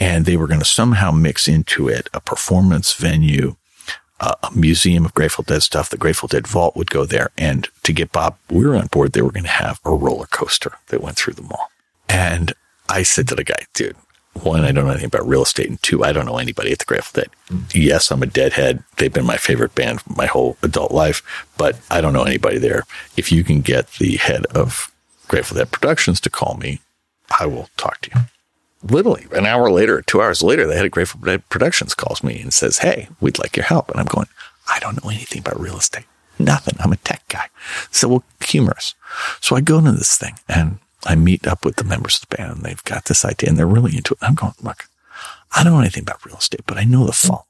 And they were going to somehow mix into it a performance venue, a museum of Grateful Dead stuff. The Grateful Dead vault would go there. And to get Bob Weir on board, they were going to have a roller coaster that went through the mall. And I said to the guy, dude, one, I don't know anything about real estate. And two, I don't know anybody at the Grateful Dead. Yes, I'm a Deadhead. They've been my favorite band my whole adult life, but I don't know anybody there. If you can get the head of Grateful Dead Productions to call me, I will talk to you. Literally an hour later, 2 hours later, the head of Grateful Dead Productions calls me and says, hey, we'd like your help. And I'm going, I don't know anything about real estate. Nothing. I'm a tech guy. So, well, humorous. So I go into this thing and I meet up with the members of the band and they've got this idea and they're really into it. And I'm going, look, I don't know anything about real estate, but I know the following,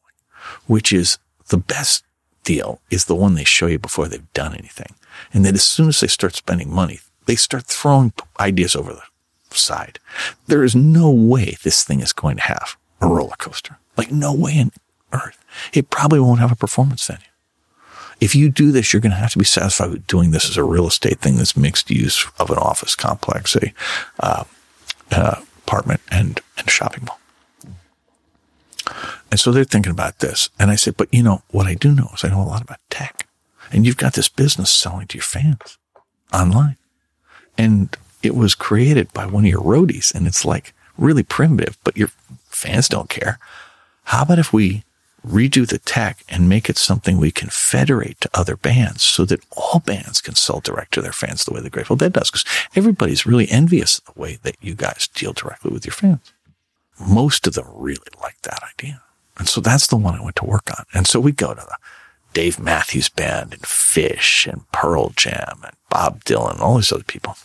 which is the best deal is the one they show you before they've done anything. And then as soon as they start spending money, they start throwing ideas over the side. There is no way this thing is going to have a roller coaster. Like no way on earth. It probably won't have a performance venue. If you do this, you're going to have to be satisfied with doing this as a real estate thing that's mixed use of an office complex, an apartment and a shopping mall. And so they're thinking about this. And I said, but you know, what I do know is I know a lot about tech. And you've got this business selling to your fans online. And it was created by one of your roadies. And it's like really primitive, but your fans don't care. How about if we redo the tech and make it something we can federate to other bands so that all bands can sell direct to their fans the way the Grateful Dead does? Because everybody's really envious of the way that you guys deal directly with your fans. Most of them really like that idea. And so that's the one I went to work on. And so we go to the Dave Matthews Band and Fish and Pearl Jam and Bob Dylan and all these other people.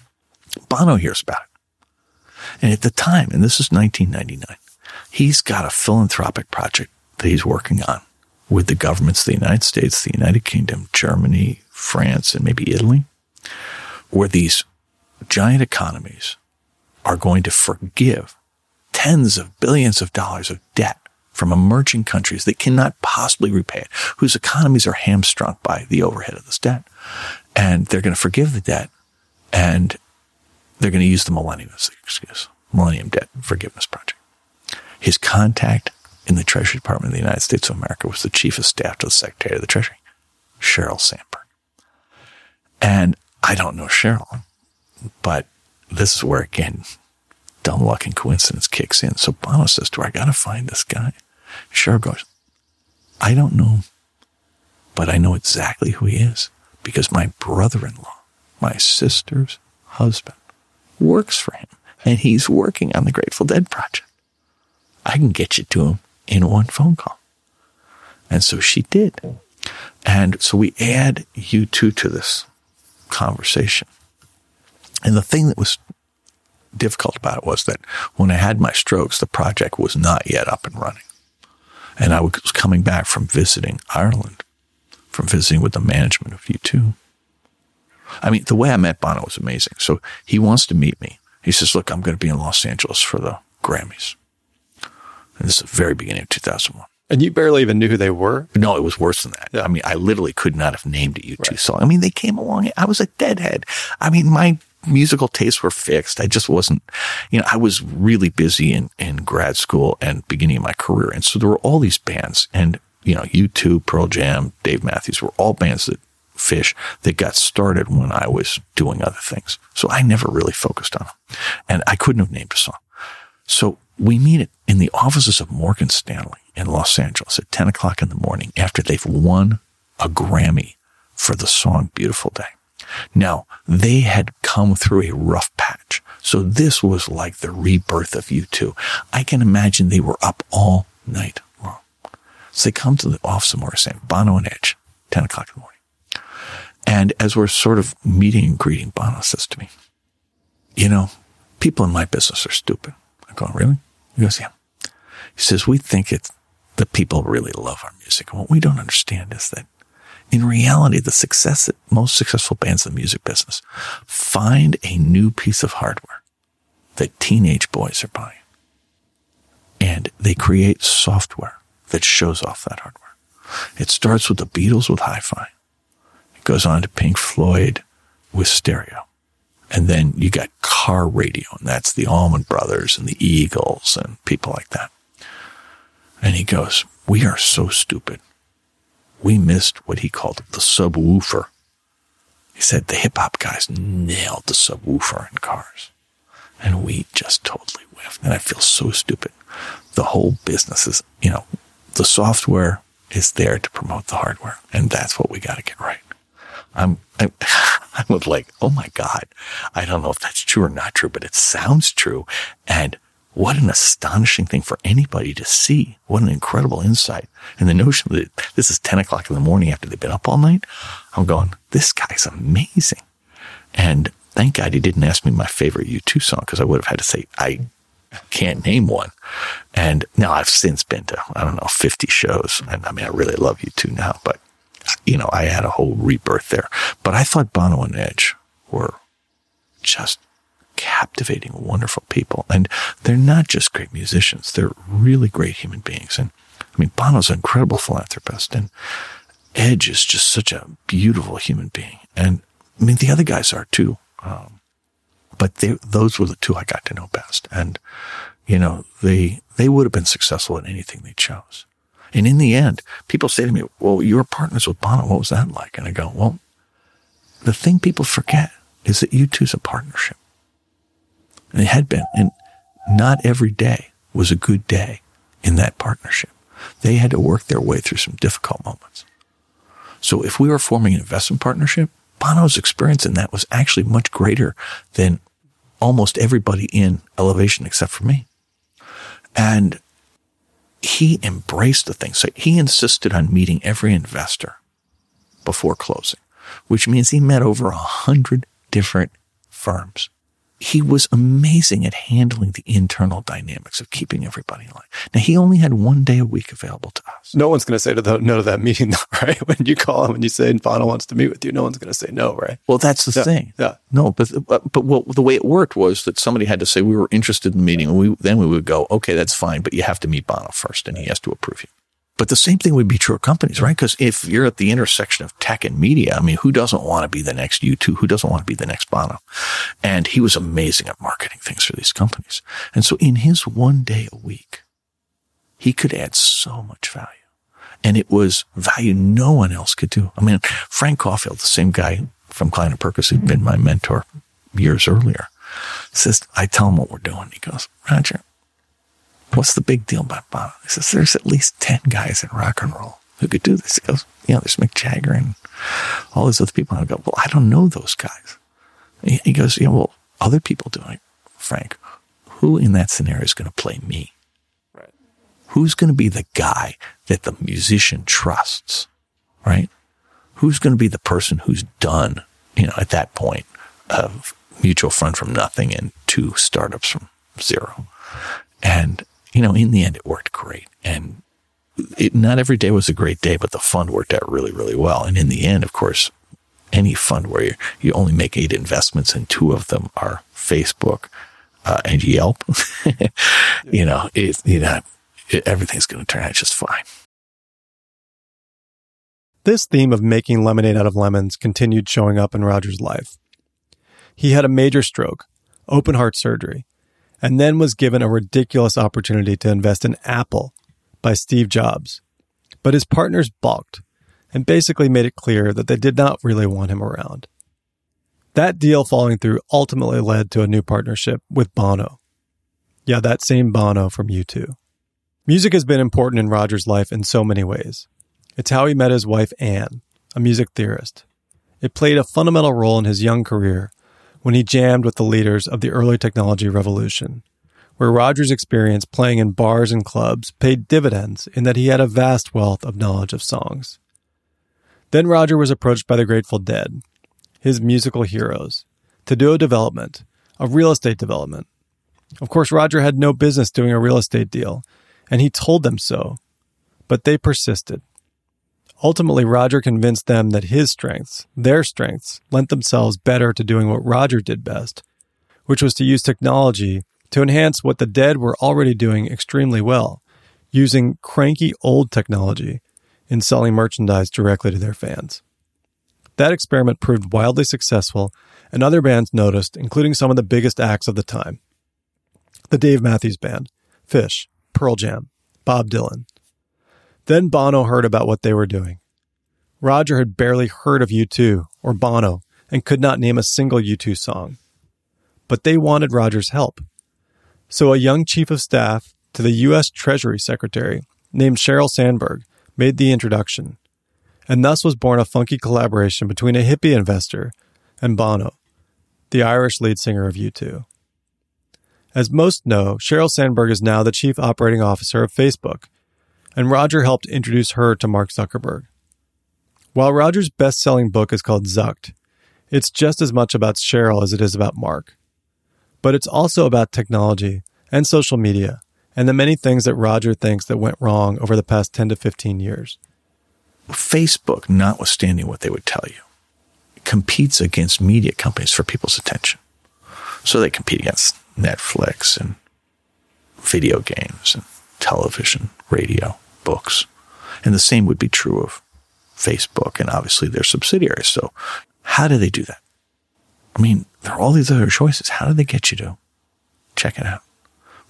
Bono hears about it. And at the time, and this is 1999, He's got a philanthropic project that he's working on with the governments of the United States, the United Kingdom, Germany, France, and maybe Italy, where these giant economies are going to forgive tens of billions of dollars of debt from emerging countries that cannot possibly repay it, whose economies are hamstrung by the overhead of this debt. And they're going to forgive the debt, and they're going to use the Millennium Debt Forgiveness Project. His contact in the Treasury Department of the United States of America was the Chief of Staff to the Secretary of the Treasury, Sheryl Sandberg. And I don't know Sheryl, but this is where, again, dumb luck and coincidence kicks in. So Bono says to her, I got to find this guy. Cheryl goes, I don't know him, but I know exactly who he is because my brother-in-law, my sister's husband, works for him, and he's working on the Grateful Dead project. I can get you to him in one phone call. And so she did. And so we add you two to this conversation. And the thing that was difficult about it was that when I had my strokes, the project was not yet up and running. And I was coming back from visiting Ireland, from visiting with the management of U2. I mean, the way I met Bono was amazing. So he wants to meet me. He says, look, I'm going to be in Los Angeles for the Grammys. And this is the very beginning of 2001. And you barely even knew who they were? No, it was worse than that. Yeah. I mean, I literally could not have named a U2 song. I mean, they came along. I was a Deadhead. I mean, my musical tastes were fixed. I just wasn't, I was really busy in grad school and beginning of my career. And so there were all these bands and, U2, Pearl Jam, Dave Matthews were all bands that got started when I was doing other things. So I never really focused on them. And I couldn't have named a song. So we meet in the offices of Morgan Stanley in Los Angeles at 10 o'clock in the morning after they've won a Grammy for the song Beautiful Day. Now, they had come through a rough patch. So this was like the rebirth of U2. I can imagine they were up all night long. So they come to the office of Morgan Stanley, Bono and Edge, 10 o'clock in the morning. And as we're sort of meeting and greeting, Bono says to me, people in my business are stupid. I go, really? He goes, yeah. He says, we think the people really love our music. And what we don't understand is that in reality, the success that most successful bands in the music business find a new piece of hardware that teenage boys are buying. And they create software that shows off that hardware. It starts with the Beatles with hi-fi. It goes on to Pink Floyd with stereo. And then you got car radio, and that's the Allman Brothers and the Eagles and people like that. And he goes, we are so stupid. We missed what he called the subwoofer. He said the hip-hop guys nailed the subwoofer in cars. And we just totally whiffed. And I feel so stupid. The whole business is, the software is there to promote the hardware. And that's what we got to get right. I was like, oh my God, I don't know if that's true or not true, but it sounds true. And what an astonishing thing for anybody to see. What an incredible insight. And the notion that this is 10 o'clock in the morning after they've been up all night, I'm going, this guy's amazing. And thank God he didn't ask me my favorite U2 song because I would have had to say, I can't name one. And now I've since been to, 50 shows. And I mean, I really love U2 now, but I had a whole rebirth there. But I thought Bono and Edge were just captivating, wonderful people. And they're not just great musicians. They're really great human beings. And I mean, Bono's an incredible philanthropist. And Edge is just such a beautiful human being. And I mean, the other guys are too. But those were the two I got to know best. And, they would have been successful at anything they chose. And in the end, people say to me, well, you were partners with Bono. What was that like? And I go, well, the thing people forget is that you two's a partnership. And it had been. And not every day was a good day in that partnership. They had to work their way through some difficult moments. So if we were forming an investment partnership, Bono's experience in that was actually much greater than almost everybody in Elevation except for me. And he embraced the thing. So he insisted on meeting every investor before closing, which means he met over 100 different firms. he was amazing at handling the internal dynamics of keeping everybody in line. Now, he only had one day a week available to us. No one's going to say no to that meeting, though, right? When you call him and you say, Bono wants to meet with you, no one's going to say no, right? Well, that's the thing. Yeah. No, but the way it worked was that somebody had to say, we were interested in the meeting, and then we would go, okay, that's fine, but you have to meet Bono first, and he has to approve you. But the same thing would be true of companies, right? Because if you're at the intersection of tech and media, I mean, who doesn't want to be the next U2? Who doesn't want to be the next Bono? And he was amazing at marketing things for these companies. And so in his one day a week, he could add so much value. And it was value no one else could do. I mean, Frank Caulfield, the same guy from Kleiner Perkins who'd been my mentor years earlier, says, I tell him what we're doing. He goes, Roger, what's the big deal about Bono? He says, there's at least 10 guys in rock and roll who could do this. He goes, there's Mick Jagger and all these other people. And I go, well, I don't know those guys. He goes, well, other people do it. Frank, who in that scenario is going to play me? Right. Who's going to be the guy that the musician trusts, right? Who's going to be the person who's done, at that point, of mutual fund from nothing and two startups from zero? And in the end, it worked great. And not every day was a great day, but the fund worked out really, really well. And in the end, of course, any fund where you only make 8 investments and 2 of them are Facebook and Yelp, everything's going to turn out just fine. This theme of making lemonade out of lemons continued showing up in Roger's life. He had a major stroke, open heart surgery, and then was given a ridiculous opportunity to invest in Apple by Steve Jobs. But his partners balked and basically made it clear that they did not really want him around. That deal falling through ultimately led to a new partnership with Bono. Yeah, that same Bono from U2. Music has been important in Roger's life in so many ways. It's how he met his wife Anne, a music theorist. It played a fundamental role in his young career when he jammed with the leaders of the early technology revolution, where Roger's experience playing in bars and clubs paid dividends in that he had a vast wealth of knowledge of songs. Then Roger was approached by the Grateful Dead, his musical heroes, to do a development, a real estate development. Of course, Roger had no business doing a real estate deal, and he told them so, but they persisted. Ultimately, Roger convinced them that his strengths, their strengths, lent themselves better to doing what Roger did best, which was to use technology to enhance what the Dead were already doing extremely well, using cranky old technology and selling merchandise directly to their fans. That experiment proved wildly successful, and other bands noticed, including some of the biggest acts of the time. The Dave Matthews Band, Phish, Pearl Jam, Bob Dylan. Then Bono heard about what they were doing. Roger had barely heard of U2 or Bono and could not name a single U2 song. But they wanted Roger's help. So a young chief of staff to the U.S. Treasury Secretary named Sheryl Sandberg made the introduction. And thus was born a funky collaboration between a hippie investor and Bono, the Irish lead singer of U2. As most know, Sheryl Sandberg is now the chief operating officer of Facebook, and Roger helped introduce her to Mark Zuckerberg. While Roger's best-selling book is called Zucked, it's just as much about Sheryl as it is about Mark. But it's also about technology and social media and the many things that Roger thinks that went wrong over the past 10 to 15 years. Facebook, notwithstanding what they would tell you, competes against media companies for people's attention. So they compete against Netflix and video games and television, radio, books. And the same would be true of Facebook and obviously their subsidiaries. So how do they do that? I mean, there are all these other choices. How do they get you to check it out?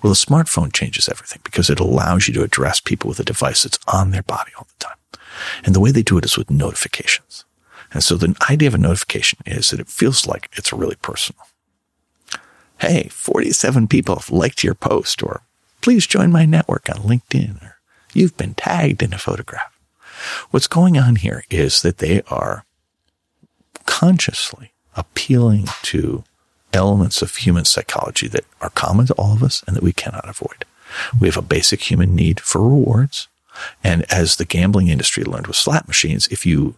Well, the smartphone changes everything because it allows you to address people with a device that's on their body all the time. And the way they do it is with notifications. And so the idea of a notification is that it feels like it's really personal. Hey, 47 people have liked your post, or please join my network on LinkedIn, or you've been tagged in a photograph. What's going on here is that they are consciously appealing to elements of human psychology that are common to all of us and that we cannot avoid. We have a basic human need for rewards. And as the gambling industry learned with slot machines, if you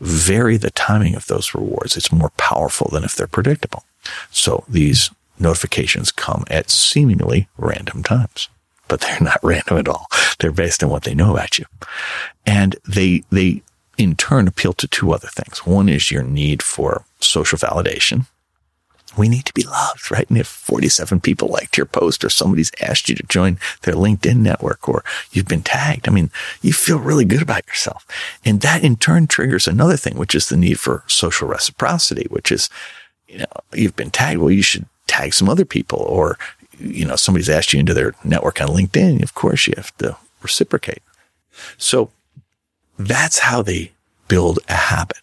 vary the timing of those rewards, it's more powerful than if they're predictable. So these notifications come at seemingly random times, but they're not random at all. They're based on what they know about you. And they in turn appeal to two other things. One is your need for social validation. We need to be loved, right? And if 47 people liked your post, or somebody's asked you to join their LinkedIn network, or you've been tagged, I mean, you feel really good about yourself. And that in turn triggers another thing, which is the need for social reciprocity, which is, you know, you've been tagged. Well, you should tag some other people, or, you know, somebody's asked you into their network on LinkedIn. Of course, you have to reciprocate. So that's how they build a habit.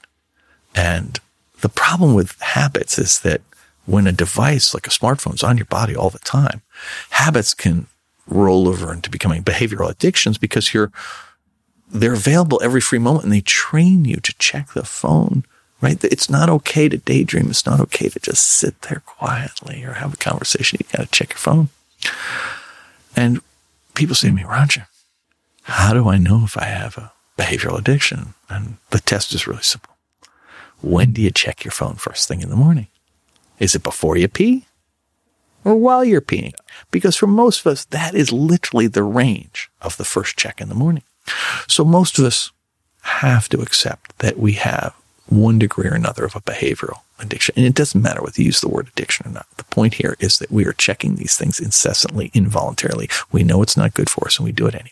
And the problem with habits is that when a device like a smartphone is on your body all the time, habits can roll over into becoming behavioral addictions, because they're available every free moment, and they train you to check the phone, right? It's not okay to daydream. It's not okay to just sit there quietly or have a conversation. You got to check your phone. And people say to me, Roger, how do I know if I have a behavioral addiction? And the test is really simple. When do you check your phone first thing in the morning? Is it before you pee or while you're peeing? Because for most of us, that is literally the range of the first check in the morning. So most of us have to accept that we have one degree or another of a behavioral addiction. And it doesn't matter whether you use the word addiction or not. The point here is that we are checking these things incessantly, involuntarily. We know it's not good for us, and we do it anyway.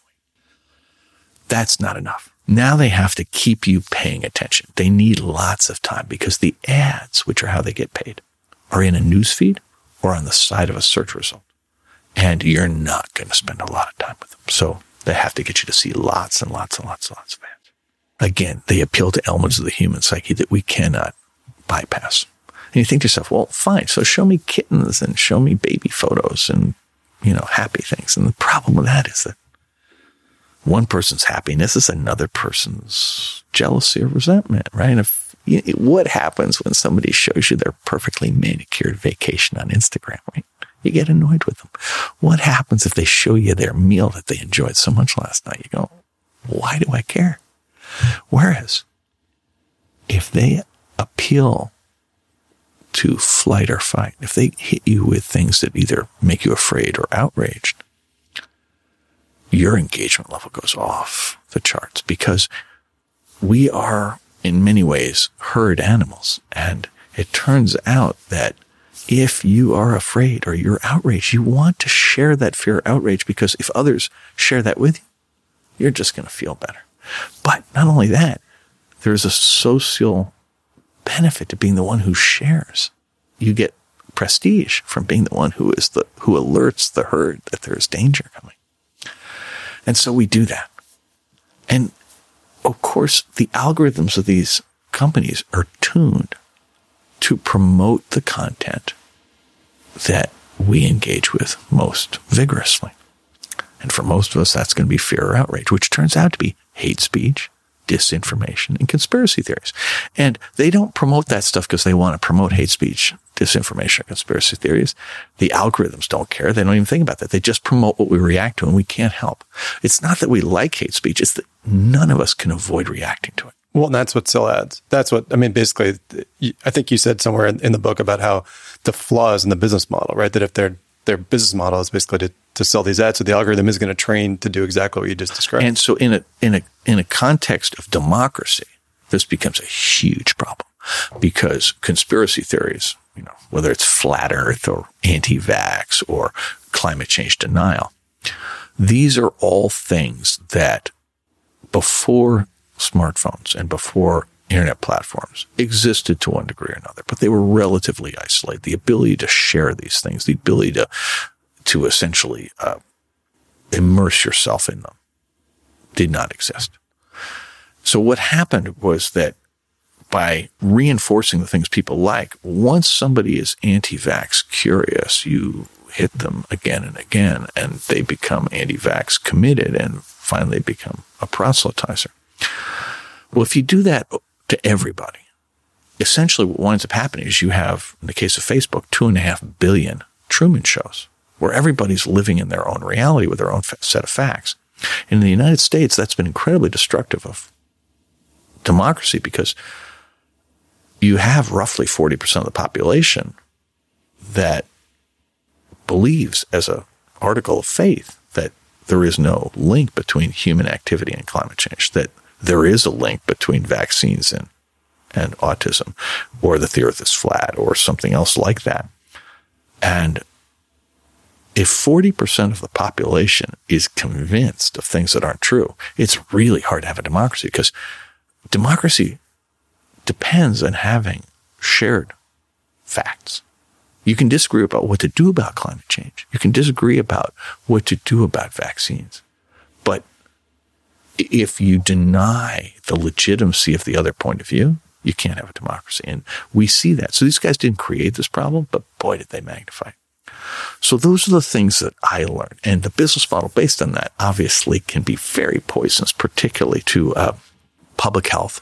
That's not enough. Now they have to keep you paying attention. They need lots of time, because the ads, which are how they get paid, are in a newsfeed or on the side of a search result. And you're not going to spend a lot of time with them. So they have to get you to see lots and lots and lots and lots of ads. Again, they appeal to elements of the human psyche that we cannot bypass. And you think to yourself, well, fine, so show me kittens and show me baby photos and, you know, happy things. And the problem with that is that one person's happiness is another person's jealousy or resentment, right? And if what happens when somebody shows you their perfectly manicured vacation on Instagram, right? You get annoyed with them. What happens if they show you their meal that they enjoyed so much last night? You go, why do I care? Whereas if they appeal to flight or fight, if they hit you with things that either make you afraid or outraged, your engagement level goes off the charts, because we are in many ways herd animals. And it turns out that if you are afraid or you're outraged, you want to share that fear or outrage, because if others share that with you, you're just going to feel better. But not only that, there's a social benefit to being the one who shares. You get prestige from being the one who is who alerts the herd that there's danger coming. And so we do that. And of course, the algorithms of these companies are tuned to promote the content that we engage with most vigorously. And for most of us, that's going to be fear or outrage, which turns out to be hate speech, disinformation, and conspiracy theories. And they don't promote that stuff because they want to promote hate speech, disinformation, or conspiracy theories. The algorithms don't care. They don't even think about that. They just promote what we react to, and we can't help. It's not that we like hate speech. It's that none of us can avoid reacting to it. Well, and that's what still adds. That's what, I mean, basically, I think you said somewhere in the book about how the flaws in the business model, right? That if their business model is basically to sell these ads, so the algorithm is going to train to do exactly what you just described. And so in a context of democracy, this becomes a huge problem, because conspiracy theories, you know, whether it's flat earth or anti-vax or climate change denial, these are all things that before smartphones and before internet platforms existed to one degree or another, but they were relatively isolated. The ability to share these things, the ability to essentially immerse yourself in them, did not exist. So what happened was that by reinforcing the things people like, once somebody is anti-vax curious, you hit them again and again, and they become anti-vax committed and finally become a proselytizer. Well, if you do that to everybody, essentially what winds up happening is you have, in the case of Facebook, 2.5 billion Truman shows where everybody's living in their own reality with their own set of facts. In the United States, that's been incredibly destructive of democracy, because you have roughly 40% of the population that believes as an article of faith that there is no link between human activity and climate change, that there is a link between vaccines and autism, or that the earth is flat, or something else like that. And if 40% of the population is convinced of things that aren't true, it's really hard to have a democracy, because democracy depends on having shared facts. You can disagree about what to do about climate change. You can disagree about what to do about vaccines. But if you deny the legitimacy of the other point of view, you can't have a democracy. And we see that. So these guys didn't create this problem, but boy, did they magnify it. So those are the things that I learned. And the business model based on that obviously can be very poisonous, particularly to public health.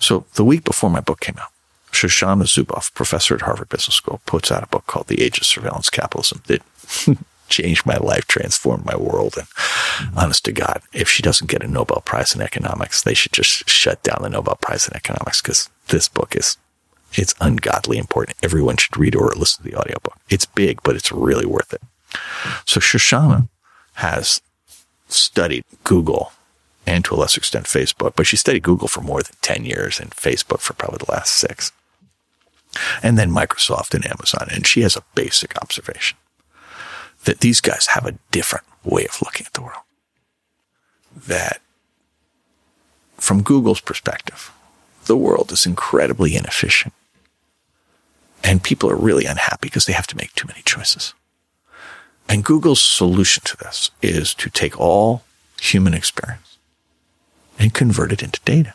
So the week before my book came out, Shoshana Zuboff, professor at Harvard Business School, puts out a book called The Age of Surveillance Capitalism that changed my life, transformed my world. And honest to God, if she doesn't get a Nobel Prize in economics, they should just shut down the Nobel Prize in economics, because this book it's ungodly important. Everyone should read or listen to the audiobook. It's big, but it's really worth it. So Shoshana has studied Google and, to a lesser extent, Facebook, but she studied Google for more than 10 years and Facebook for probably the last 6. And then Microsoft and Amazon. And she has a basic observation that these guys have a different way of looking at the world. That from Google's perspective, the world is incredibly inefficient. And people are really unhappy because they have to make too many choices. And Google's solution to this is to take all human experience and convert it into data,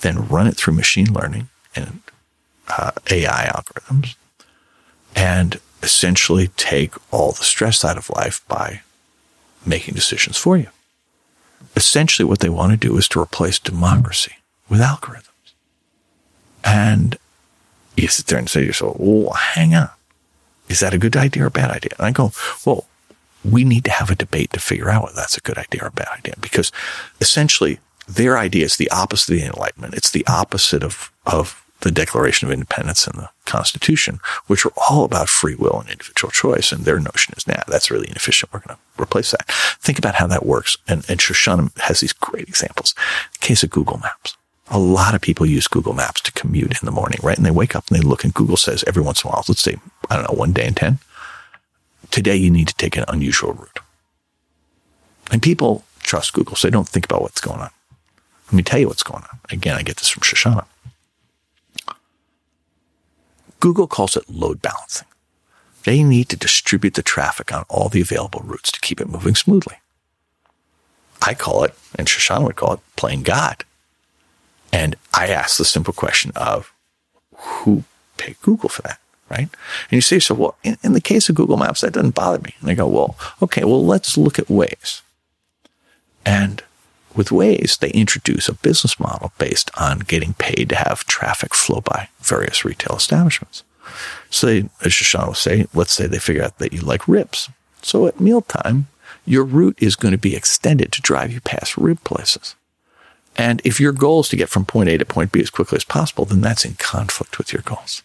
then run it through machine learning and AI algorithms, and essentially take all the stress out of life by making decisions for you. Essentially what they want to do is to replace democracy with algorithms. And you sit there and say to yourself, well, hang on. Is that a good idea or a bad idea? And I go, well, we need to have a debate to figure out whether that's a good idea or a bad idea, because essentially their idea is the opposite of the Enlightenment. It's the opposite of the Declaration of Independence and the Constitution, which are all about free will and individual choice. And their notion is, nah, that's really inefficient. We're going to replace that. Think about how that works. And Shoshana has these great examples. The case of Google Maps. A lot of people use Google Maps to commute in the morning, right? And they wake up and they look, and Google says every once in a while, let's say, I don't know, one day in 10, today you need to take an unusual route. And people trust Google, so they don't think about what's going on. Let me tell you what's going on. Again, I get this from Shoshana. Google calls it load balancing. They need to distribute the traffic on all the available routes to keep it moving smoothly. I call it, and Shoshana would call it, playing God. And I ask the simple question of, who paid Google for that, right? And you say, so, well, in the case of Google Maps, that doesn't bother me. And I go, well, okay, well, let's look at Waze. And with Waze, they introduce a business model based on getting paid to have traffic flow by various retail establishments. So they, as Shoshana will say, let's say they figure out that you like ribs. So at mealtime, your route is going to be extended to drive you past rib places. And if your goal is to get from point A to point B as quickly as possible, then that's in conflict with your goals.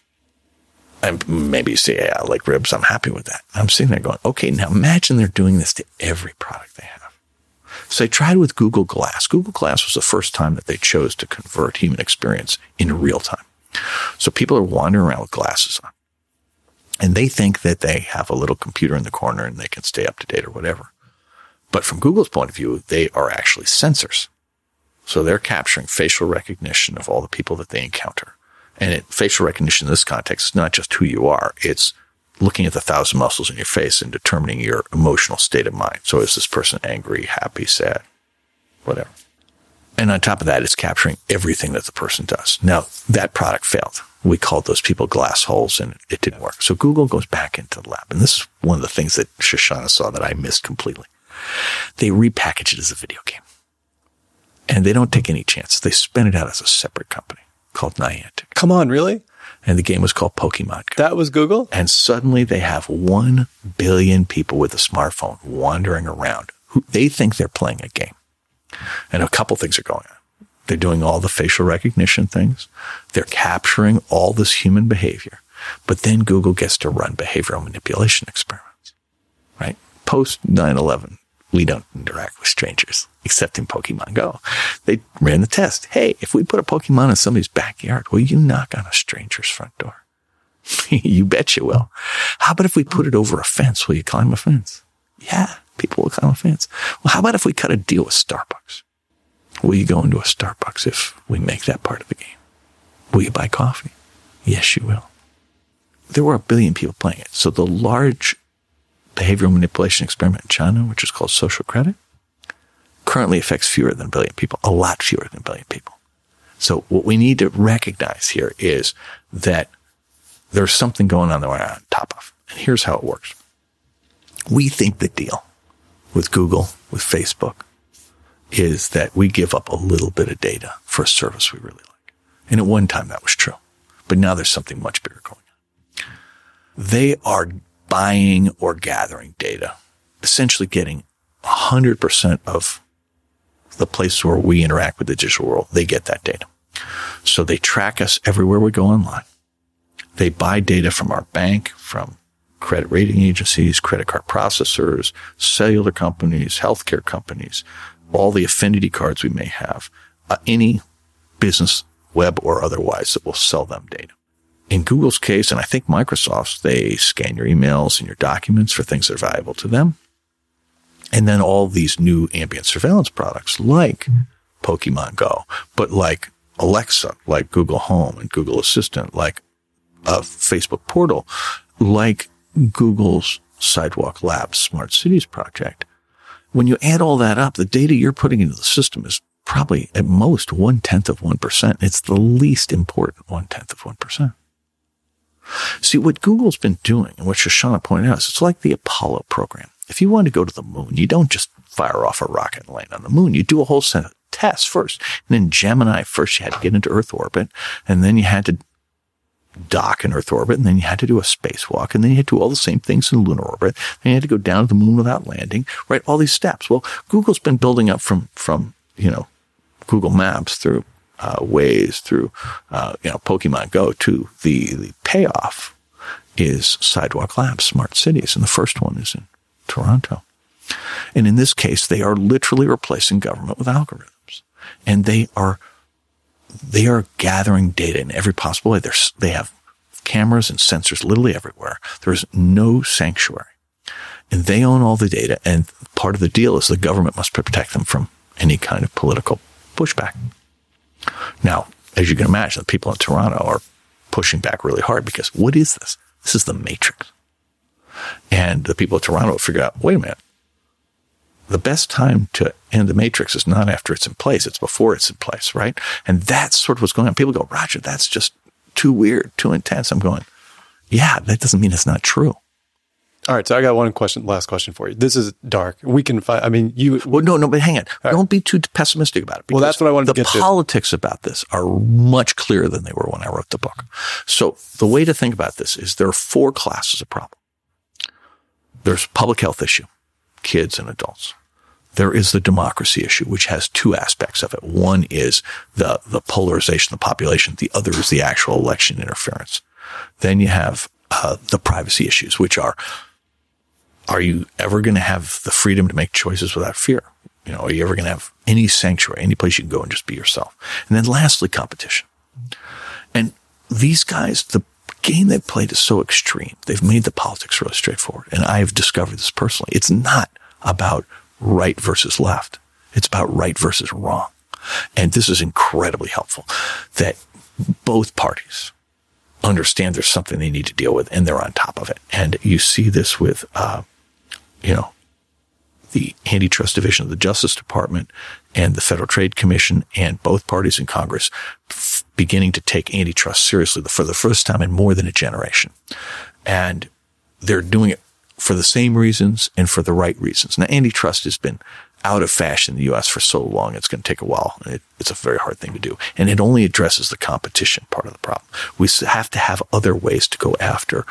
And maybe you say, yeah, I like ribs, I'm happy with that. I'm sitting there going, okay, now imagine they're doing this to every product they have. So I tried with Google Glass. Google Glass was the first time that they chose to convert human experience into real time. So people are wandering around with glasses on, and they think that they have a little computer in the corner and they can stay up to date or whatever. But from Google's point of view, they are actually sensors. So they're capturing facial recognition of all the people that they encounter. And facial recognition in this context is not just who you are. It's looking at the 1,000 muscles in your face and determining your emotional state of mind. So is this person angry, happy, sad, whatever. And on top of that, it's capturing everything that the person does. Now, that product failed. We called those people glass holes, and it didn't work. So Google goes back into the lab. And this is one of the things that Shoshana saw that I missed completely. They repackage it as a video game. And they don't take any chances. They spin it out as a separate company called Niantic. Come on, really? And the game was called Pokemon Go. That was Google? And suddenly they have 1 billion people with a smartphone wandering around who they think they're playing a game. And a couple things are going on. They're doing all the facial recognition things. They're capturing all this human behavior. But then Google gets to run behavioral manipulation experiments. right? Post 9/11, we don't interact with strangers except in Pokemon Go. They ran the test. Hey, if we put a Pokemon in somebody's backyard, will you knock on a stranger's front door? You bet you will. How about if we put it over a fence? Will you climb a fence? Yeah, people will climb a fence. Well, how about if we cut a deal with Starbucks? Will you go into a Starbucks if we make that part of the game? Will you buy coffee? Yes, you will. There were a billion people playing it. So the large behavioral manipulation experiment in China, which is called social credit, currently affects fewer than a billion people, a lot fewer than a billion people. So what we need to recognize here is that there's something going on that we're on top of. And here's how it works. We think the deal with Google, with Facebook, is that we give up a little bit of data for a service we really like. And at one time that was true. But now there's something much bigger going on. They are buying or gathering data, essentially getting 100% of the place where we interact with the digital world. They get that data. So they track us everywhere we go online. They buy data from our bank, from credit rating agencies, credit card processors, cellular companies, healthcare companies, all the affinity cards we may have, any business, web or otherwise, that will sell them data. In Google's case, and I think Microsoft's, they scan your emails and your documents for things that are valuable to them. And then all these new ambient surveillance products like Pokemon Go, but like Alexa, like Google Home and Google Assistant, like a Facebook portal, like Google's Sidewalk Labs Smart Cities project. When you add all that up, the data you're putting into the system is probably at most 0.1%. It's the least important 0.1%. See, what Google's been doing, and what Shoshana pointed out, is it's like the Apollo program. If you want to go to the moon, you don't just fire off a rocket and land on the moon. You do a whole set of tests first. And in Gemini, first you had to get into Earth orbit, and then you had to dock in Earth orbit, and then you had to do a spacewalk, and then you had to do all the same things in lunar orbit, and you had to go down to the moon without landing, right? All these steps. Well, Google's been building up from you know, Google Maps through Waze, through you know, Pokemon Go, to the payoff is Sidewalk Labs, Smart Cities, and the first one is in Toronto. And in this case, they are literally replacing government with algorithms, and they are gathering data in every possible way. They have cameras and sensors literally everywhere. There is no sanctuary. And they own all the data, and part of the deal is the government must protect them from any kind of political pushback. Now, as you can imagine, the people in Toronto are pushing back really hard because what is this? This is the Matrix. And the people of Toronto figure out, wait a minute, the best time to end the Matrix is not after it's in place. It's before it's in place, right? And that's sort of what's going on. People go, Roger, that's just too weird, too intense. I'm going, yeah, that doesn't mean it's not true. All right, so I got one question, last question for you. This is dark. We can find, I mean, you... Well, no, but hang on. Right. Don't be too pessimistic about it. Well, that's what I wanted to get to. The politics about this are much clearer than they were when I wrote the book. So the way to think about this is there are four classes of problem. There's public health issue, kids and adults. There is the democracy issue, which has two aspects of it. One is the polarization of the population. The other is the actual election interference. Then you have the privacy issues, which are you ever going to have the freedom to make choices without fear? You know, are you ever going to have any sanctuary, any place you can go and just be yourself? And then lastly, competition. And these guys, the game they've played is so extreme. They've made the politics really straightforward. And I've discovered this personally. It's not about right versus left. It's about right versus wrong. And this is incredibly helpful that both parties understand there's something they need to deal with and they're on top of it. And you see this with, you know, the antitrust division of the Justice Department and the Federal Trade Commission and both parties in Congress beginning to take antitrust seriously for the first time in more than a generation. And they're doing it for the same reasons and for the right reasons. Now, antitrust has been out of fashion in the U.S. for so long, it's going to take a while. It's a very hard thing to do. And it only addresses the competition part of the problem. We have to have other ways to go after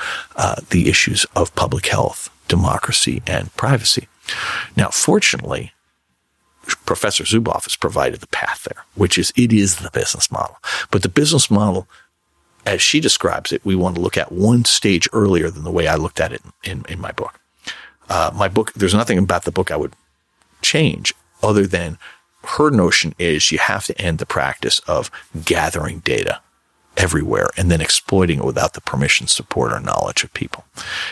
the issues of public health, democracy, and privacy. Now, fortunately, Professor Zuboff has provided the path there, which is it is the business model. But the business model, as she describes it, we want to look at one stage earlier than the way I looked at it in my book. My book, there's nothing about the book I would change other than her notion is you have to end the practice of gathering data everywhere and then exploiting it without the permission, support, or knowledge of people.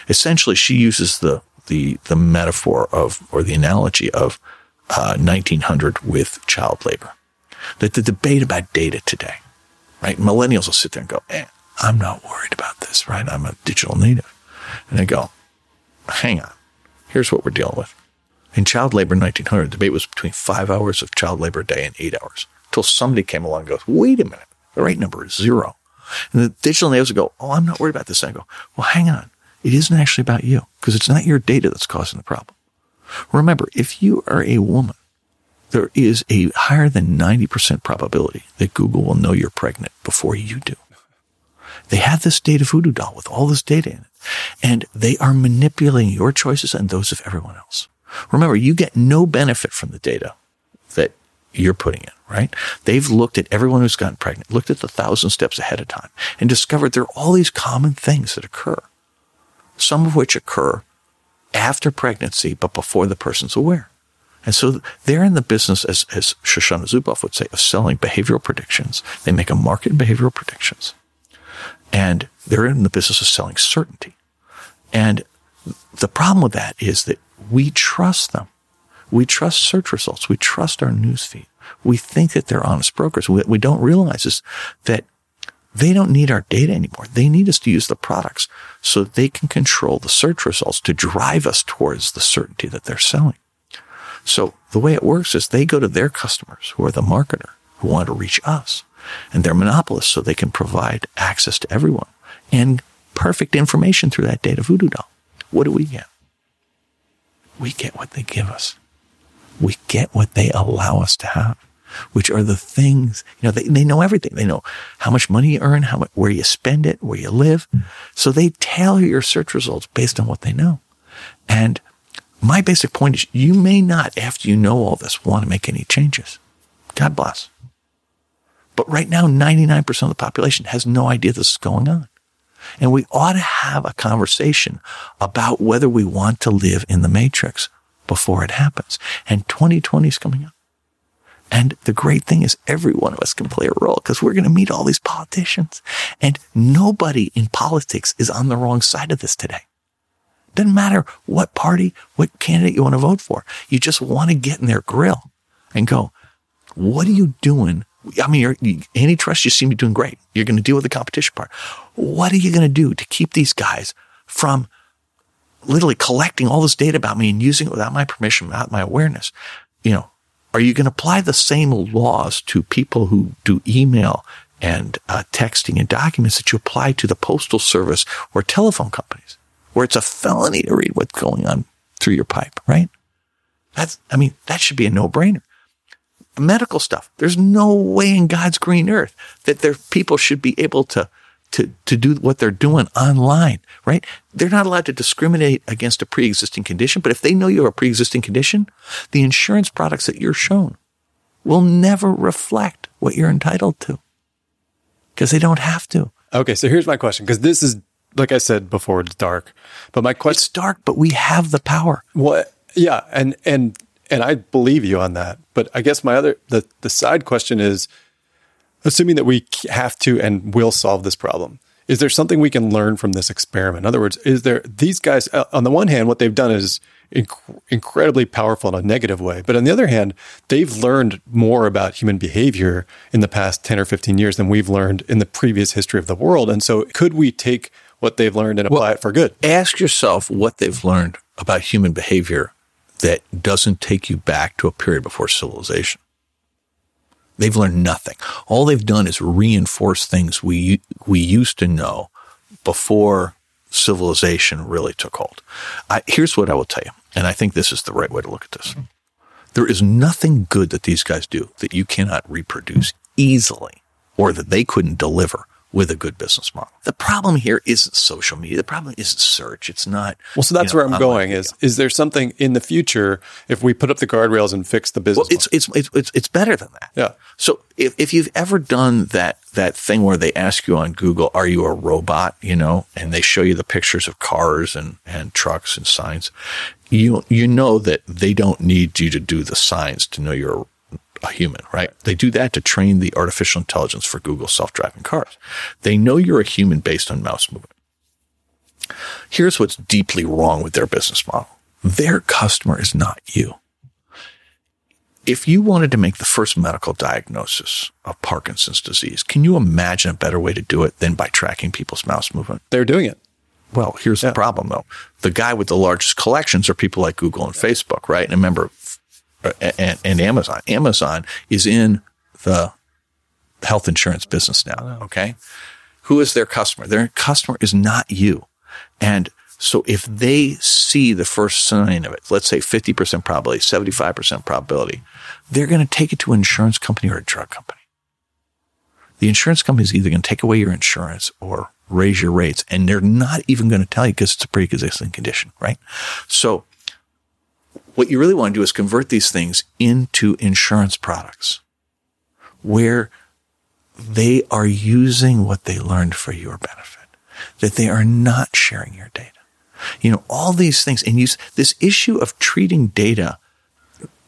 Essentially, she uses the metaphor of, or the analogy of 1900 with child labor. That the debate about data today, right? Millennials will sit there and go, I'm not worried about this, right? I'm a digital native. And I go, hang on. Here's what we're dealing with. In child labor in 1900, the debate was between 5 hours of child labor a day and 8 hours until somebody came along and goes, wait a minute. The right number is 0. And the digital natives would go, I'm not worried about this. And I go, well, hang on. It isn't actually about you because it's not your data that's causing the problem. Remember, if you are a woman, there is a higher than 90% probability that Google will know you're pregnant before you do. They have this data voodoo doll with all this data in it, and they are manipulating your choices and those of everyone else. Remember, you get no benefit from the data that you're putting in, right? They've looked at everyone who's gotten pregnant, looked at the 1,000 steps ahead of time, and discovered there are all these common things that occur, some of which occur after pregnancy but before the person's aware. And so they're in the business, as Shoshana Zuboff would say, of selling behavioral predictions. They make a market in behavioral predictions. And they're in the business of selling certainty. And the problem with that is that we trust them. We trust search results. We trust our newsfeed. We think that they're honest brokers. What we don't realize is that they don't need our data anymore. They need us to use the products so they can control the search results to drive us towards the certainty that they're selling. So the way it works is they go to their customers who are the marketer who want to reach us, and they're monopolists so they can provide access to everyone and perfect information through that data voodoo doll. What do we get? We get what they give us. We get what they allow us to have, which are the things, they know everything. They know how much money you earn, where you spend it, where you live. So they tailor your search results based on what they know. And my basic point is you may not, after you know all this, want to make any changes. God bless. But right now, 99% of the population has no idea this is going on. And we ought to have a conversation about whether we want to live in the matrix before it happens. And 2020 is coming up. And the great thing is every one of us can play a role because we're going to meet all these politicians. And nobody in politics is on the wrong side of this today. Doesn't matter what party, what candidate you want to vote for. You just want to get in their grill and go, what are you doing? I mean, antitrust, you seem to be doing great. You're going to deal with the competition part. What are you going to do to keep these guys from literally collecting all this data about me and using it without my permission, without my awareness? Are you going to apply the same laws to people who do email and texting and documents that you apply to the postal service or telephone companies, where it's a felony to read what's going on through your pipe, right? That should be a no-brainer. Medical stuff. There's no way in God's green earth that their people should be able to do what they're doing online, right? They're not allowed to discriminate against a pre-existing condition, but if they know you have a pre-existing condition, the insurance products that you're shown will never reflect what you're entitled to because they don't have to. Okay, so here's my question, because this is, like I said before, it's dark. But my question... It's dark, but we have the power. Well, yeah, and I believe you on that. But I guess my other, the side question is, assuming that we have to and will solve this problem, is there something we can learn from this experiment? In other words, is there, these guys, on the one hand, what they've done is incredibly powerful in a negative way. But on the other hand, they've learned more about human behavior in the past 10 or 15 years than we've learned in the previous history of the world. And so could we take what they've learned and apply it for good? Ask yourself what they've learned about human behavior that doesn't take you back to a period before civilization. They've learned nothing. All they've done is reinforce things we used to know before civilization really took hold. Here's what I will tell you, and I think this is the right way to look at this. There is nothing good that these guys do that you cannot reproduce easily or that they couldn't deliver with a good business model. The problem here isn't social media. The problem isn't search. It's not... Well, so that's where I'm going is there something in the future if we put up the guardrails and fix the business model? Well, it's better than that. Yeah. So if you've ever done that that thing where they ask you on Google, are you a robot? You know, and they show you the pictures of cars and trucks and signs. You know that they don't need you to do the signs to know you're a human, right? They do that to train the artificial intelligence for Google self-driving cars. They know you're a human based on mouse movement. Here's what's deeply wrong with their business model. Their customer is not you. If you wanted to make the first medical diagnosis of Parkinson's disease, can you imagine a better way to do it than by tracking people's mouse movement? They're doing it. Well, here's the problem, though. The guy with the largest collections are people like Google and Facebook, right? And remember, and Amazon. Amazon is in the health insurance business now, okay? Who is their customer? Their customer is not you. And so if they see the first sign of it, let's say 50% probability, 75% probability, they're going to take it to an insurance company or a drug company. The insurance company is either going to take away your insurance or raise your rates, and they're not even going to tell you because it's a pre-existing condition, right? So what you really want to do is convert these things into insurance products where they are using what they learned for your benefit, that they are not sharing your data. You know, all these things, and this issue of treating data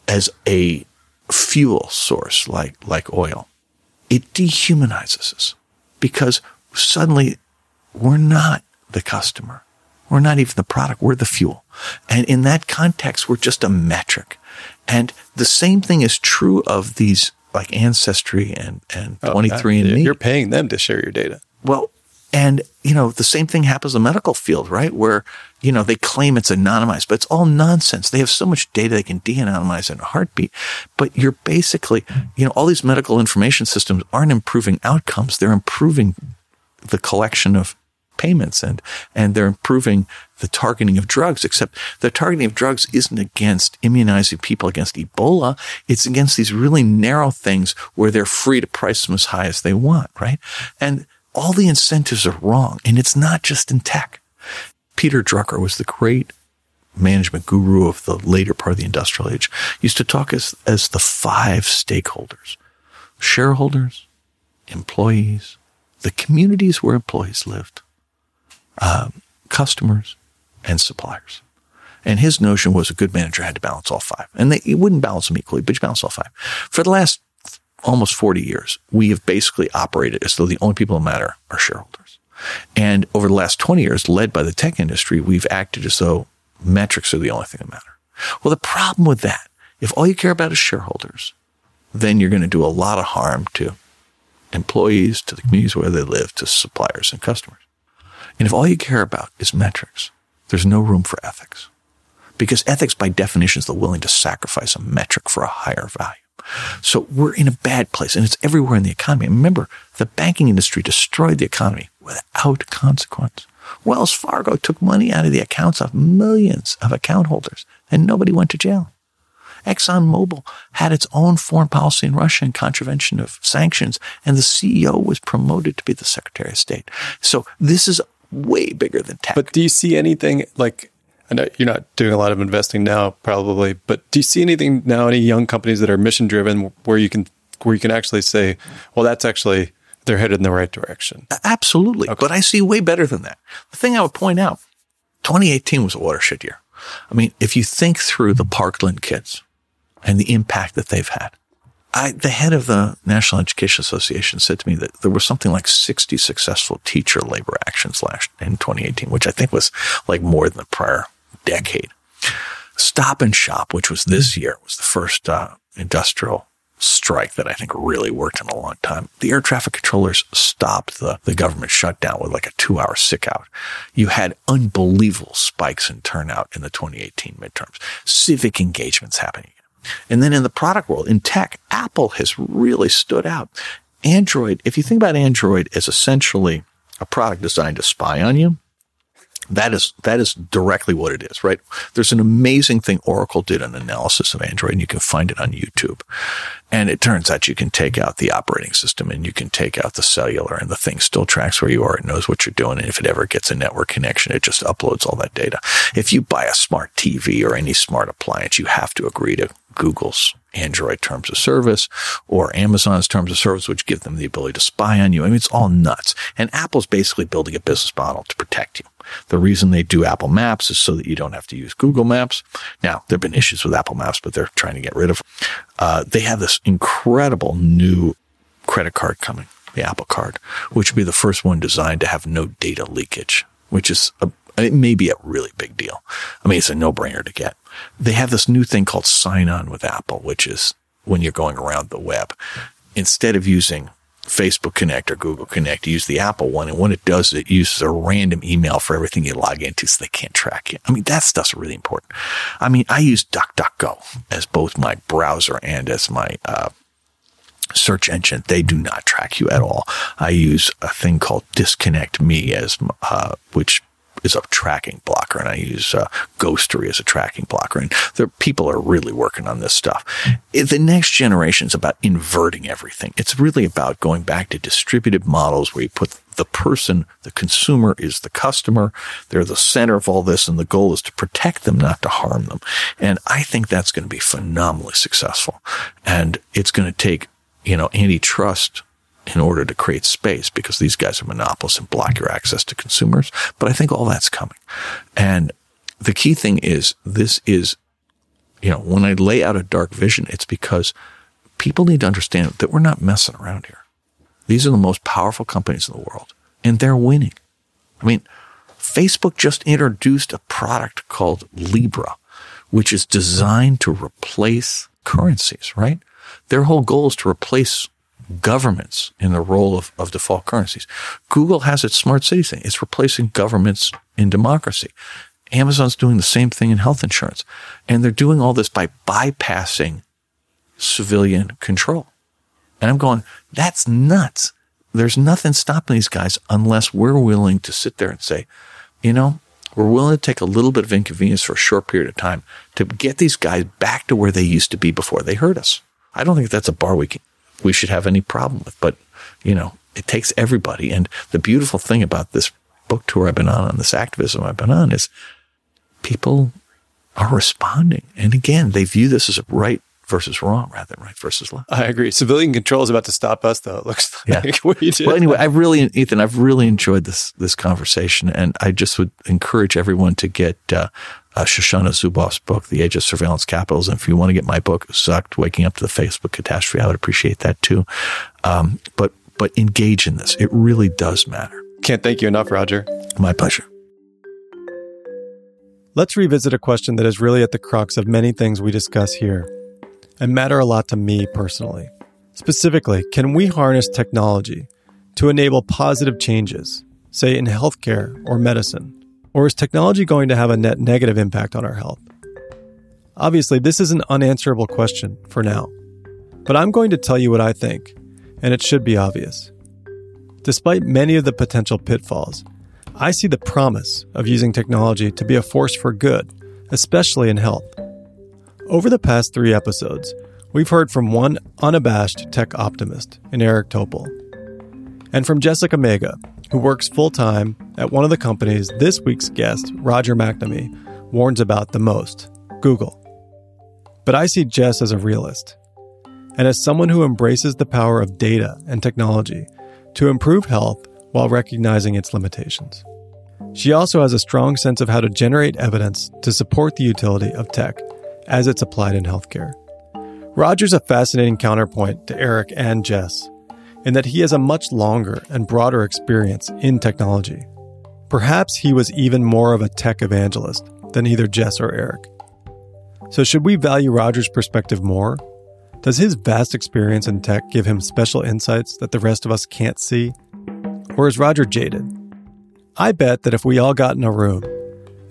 as a fuel source like oil, it dehumanizes us because suddenly we're not the customer. We're not even the product. We're the fuel. And in that context, we're just a metric. And the same thing is true of these like Ancestry and 23andMe. You're paying them to share your data. Well, and, you know, the same thing happens in the medical field, right? Where, you know, they claim it's anonymized, but it's all nonsense. They have so much data they can de-anonymize in a heartbeat. But you're basically, you know, all these medical information systems aren't improving outcomes. They're improving the collection of payments and they're improving the targeting of drugs, except the targeting of drugs isn't against immunizing people against Ebola. It's against these really narrow things where they're free to price them as high as they want, right? And all the incentives are wrong, and it's not just in tech. Peter Drucker was the great management guru of the later part of the industrial age. He used to talk as the five stakeholders: shareholders, employees, the communities where employees lived, customers, and suppliers. And his notion was a good manager had to balance all five. And you wouldn't balance them equally, but you balance all five. For the last almost 40 years, we have basically operated as though the only people that matter are shareholders. And over the last 20 years, led by the tech industry, we've acted as though metrics are the only thing that matter. Well, the problem with that, if all you care about is shareholders, then you're going to do a lot of harm to employees, to the communities where they live, to suppliers and customers. And if all you care about is metrics, there's no room for ethics. Because ethics, by definition, is the willing to sacrifice a metric for a higher value. So we're in a bad place, and it's everywhere in the economy. And remember, the banking industry destroyed the economy without consequence. Wells Fargo took money out of the accounts of millions of account holders, and nobody went to jail. ExxonMobil had its own foreign policy in Russia in contravention of sanctions, and the CEO was promoted to be the Secretary of State. So this is way bigger than tech. But do you see anything like... I know you're not doing a lot of investing now, probably, but do you see anything now, any young companies that are mission-driven where you can actually say, well, that's actually, they're headed in the right direction? Absolutely. Okay. But I see way better than that. The thing I would point out, 2018 was a watershed year. I mean, if you think through the Parkland kids and the impact that they've had, the head of the National Education Association said to me that there were something like 60 successful teacher labor actions in 2018, which I think was like more than the prior decade. Stop and Shop, which was this year, was the first industrial strike that I think really worked in a long time. The air traffic controllers stopped the government shutdown with like a 2-hour sick out. You had unbelievable spikes in turnout in the 2018 midterms. Civic engagement's happening. And then in the product world, in tech, Apple has really stood out. Android, if you think about Android as essentially a product designed to spy on you, that is directly what it is, right? There's an amazing thing Oracle did an analysis of Android, and you can find it on YouTube. And it turns out you can take out the operating system, and you can take out the cellular, and the thing still tracks where you are. It knows what you're doing. And if it ever gets a network connection, it just uploads all that data. If you buy a smart TV or any smart appliance, you have to agree to Google's Android terms of service or Amazon's terms of service, which give them the ability to spy on you. I mean, it's all nuts. And Apple's basically building a business model to protect you. The reason they do Apple Maps is so that you don't have to use Google Maps. Now, there have been issues with Apple Maps, but they're trying to get rid of them. They have this incredible new credit card coming, the Apple Card, which will be the first one designed to have no data leakage, which is it may be a really big deal. I mean, it's a no-brainer to get. They have this new thing called Sign On with Apple, which is when you're going around the web. Instead of using Facebook Connect or Google Connect, you use the Apple one. And what it does is it uses a random email for everything you log into so they can't track you. I mean, that stuff's really important. I mean, I use DuckDuckGo as both my browser and as my search engine. They do not track you at all. I use a thing called Disconnect Me, as which is a tracking blocker, and I use Ghostery as a tracking blocker. And people are really working on this stuff. The next generation is about inverting everything. It's really about going back to distributed models where you put the person, the consumer is the customer. They're the center of all this, and the goal is to protect them, not to harm them. And I think that's going to be phenomenally successful. And it's going to take, antitrust in order to create space, because these guys are monopolists and block your access to consumers. But I think all that's coming. And the key thing is this is, when I lay out a dark vision, it's because people need to understand that we're not messing around here. These are the most powerful companies in the world, and they're winning. I mean, Facebook just introduced a product called Libra, which is designed to replace currencies, right? Their whole goal is to replace governments in the role of default currencies. Google has its smart city thing. It's replacing governments in democracy. Amazon's doing the same thing in health insurance. And they're doing all this by bypassing civilian control. And I'm going, that's nuts. There's nothing stopping these guys unless we're willing to sit there and say, we're willing to take a little bit of inconvenience for a short period of time to get these guys back to where they used to be before they hurt us. I don't think that's a bar we should have any problem with. But, it takes everybody. And the beautiful thing about this book tour I've been on this activism I've been on, is people are responding. And again, they view this as a right versus wrong rather than right versus left. I agree. Civilian control is about to stop us, though. It looks like what you did. Well, anyway, I've really enjoyed this conversation. And I just would encourage everyone to get Shoshana Zuboff's book, The Age of Surveillance Capitalism. If you want to get my book, Sucked, Waking Up to the Facebook Catastrophe, I would appreciate that too. But engage in this. It really does matter. Can't thank you enough, Roger. My pleasure. Let's revisit a question that is really at the crux of many things we discuss here and matter a lot to me personally. Specifically, can we harness technology to enable positive changes, say in healthcare or medicine? Or is technology going to have a net negative impact on our health? Obviously, this is an unanswerable question for now, but I'm going to tell you what I think, and it should be obvious. Despite many of the potential pitfalls, I see the promise of using technology to be a force for good, especially in health. Over the past 3 episodes, we've heard from one unabashed tech optimist in Eric Topol, and from Jessica Mega, who works full-time at one of the companies this week's guest, Roger McNamee, warns about the most, Google. But I see Jess as a realist, and as someone who embraces the power of data and technology to improve health while recognizing its limitations. She also has a strong sense of how to generate evidence to support the utility of tech as it's applied in healthcare. Roger's a fascinating counterpoint to Eric and Jess, in that he has a much longer and broader experience in technology. Perhaps he was even more of a tech evangelist than either Jess or Eric. So should we value Roger's perspective more? Does his vast experience in tech give him special insights that the rest of us can't see? Or is Roger jaded? I bet that if we all got in a room,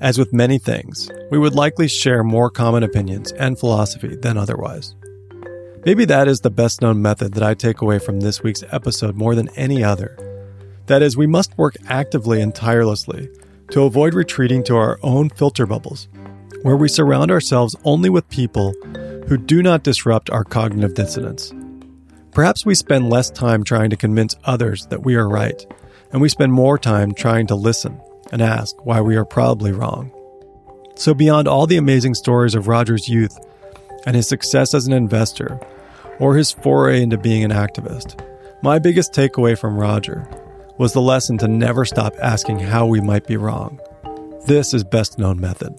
as with many things, we would likely share more common opinions and philosophy than otherwise. Maybe that is the best-known method that I take away from this week's episode more than any other. That is, we must work actively and tirelessly to avoid retreating to our own filter bubbles, where we surround ourselves only with people who do not disrupt our cognitive dissonance. Perhaps we spend less time trying to convince others that we are right, and we spend more time trying to listen and ask why we are probably wrong. So beyond all the amazing stories of Roger's youth, and his success as an investor, or his foray into being an activist, my biggest takeaway from Roger was the lesson to never stop asking how we might be wrong. This is best known method.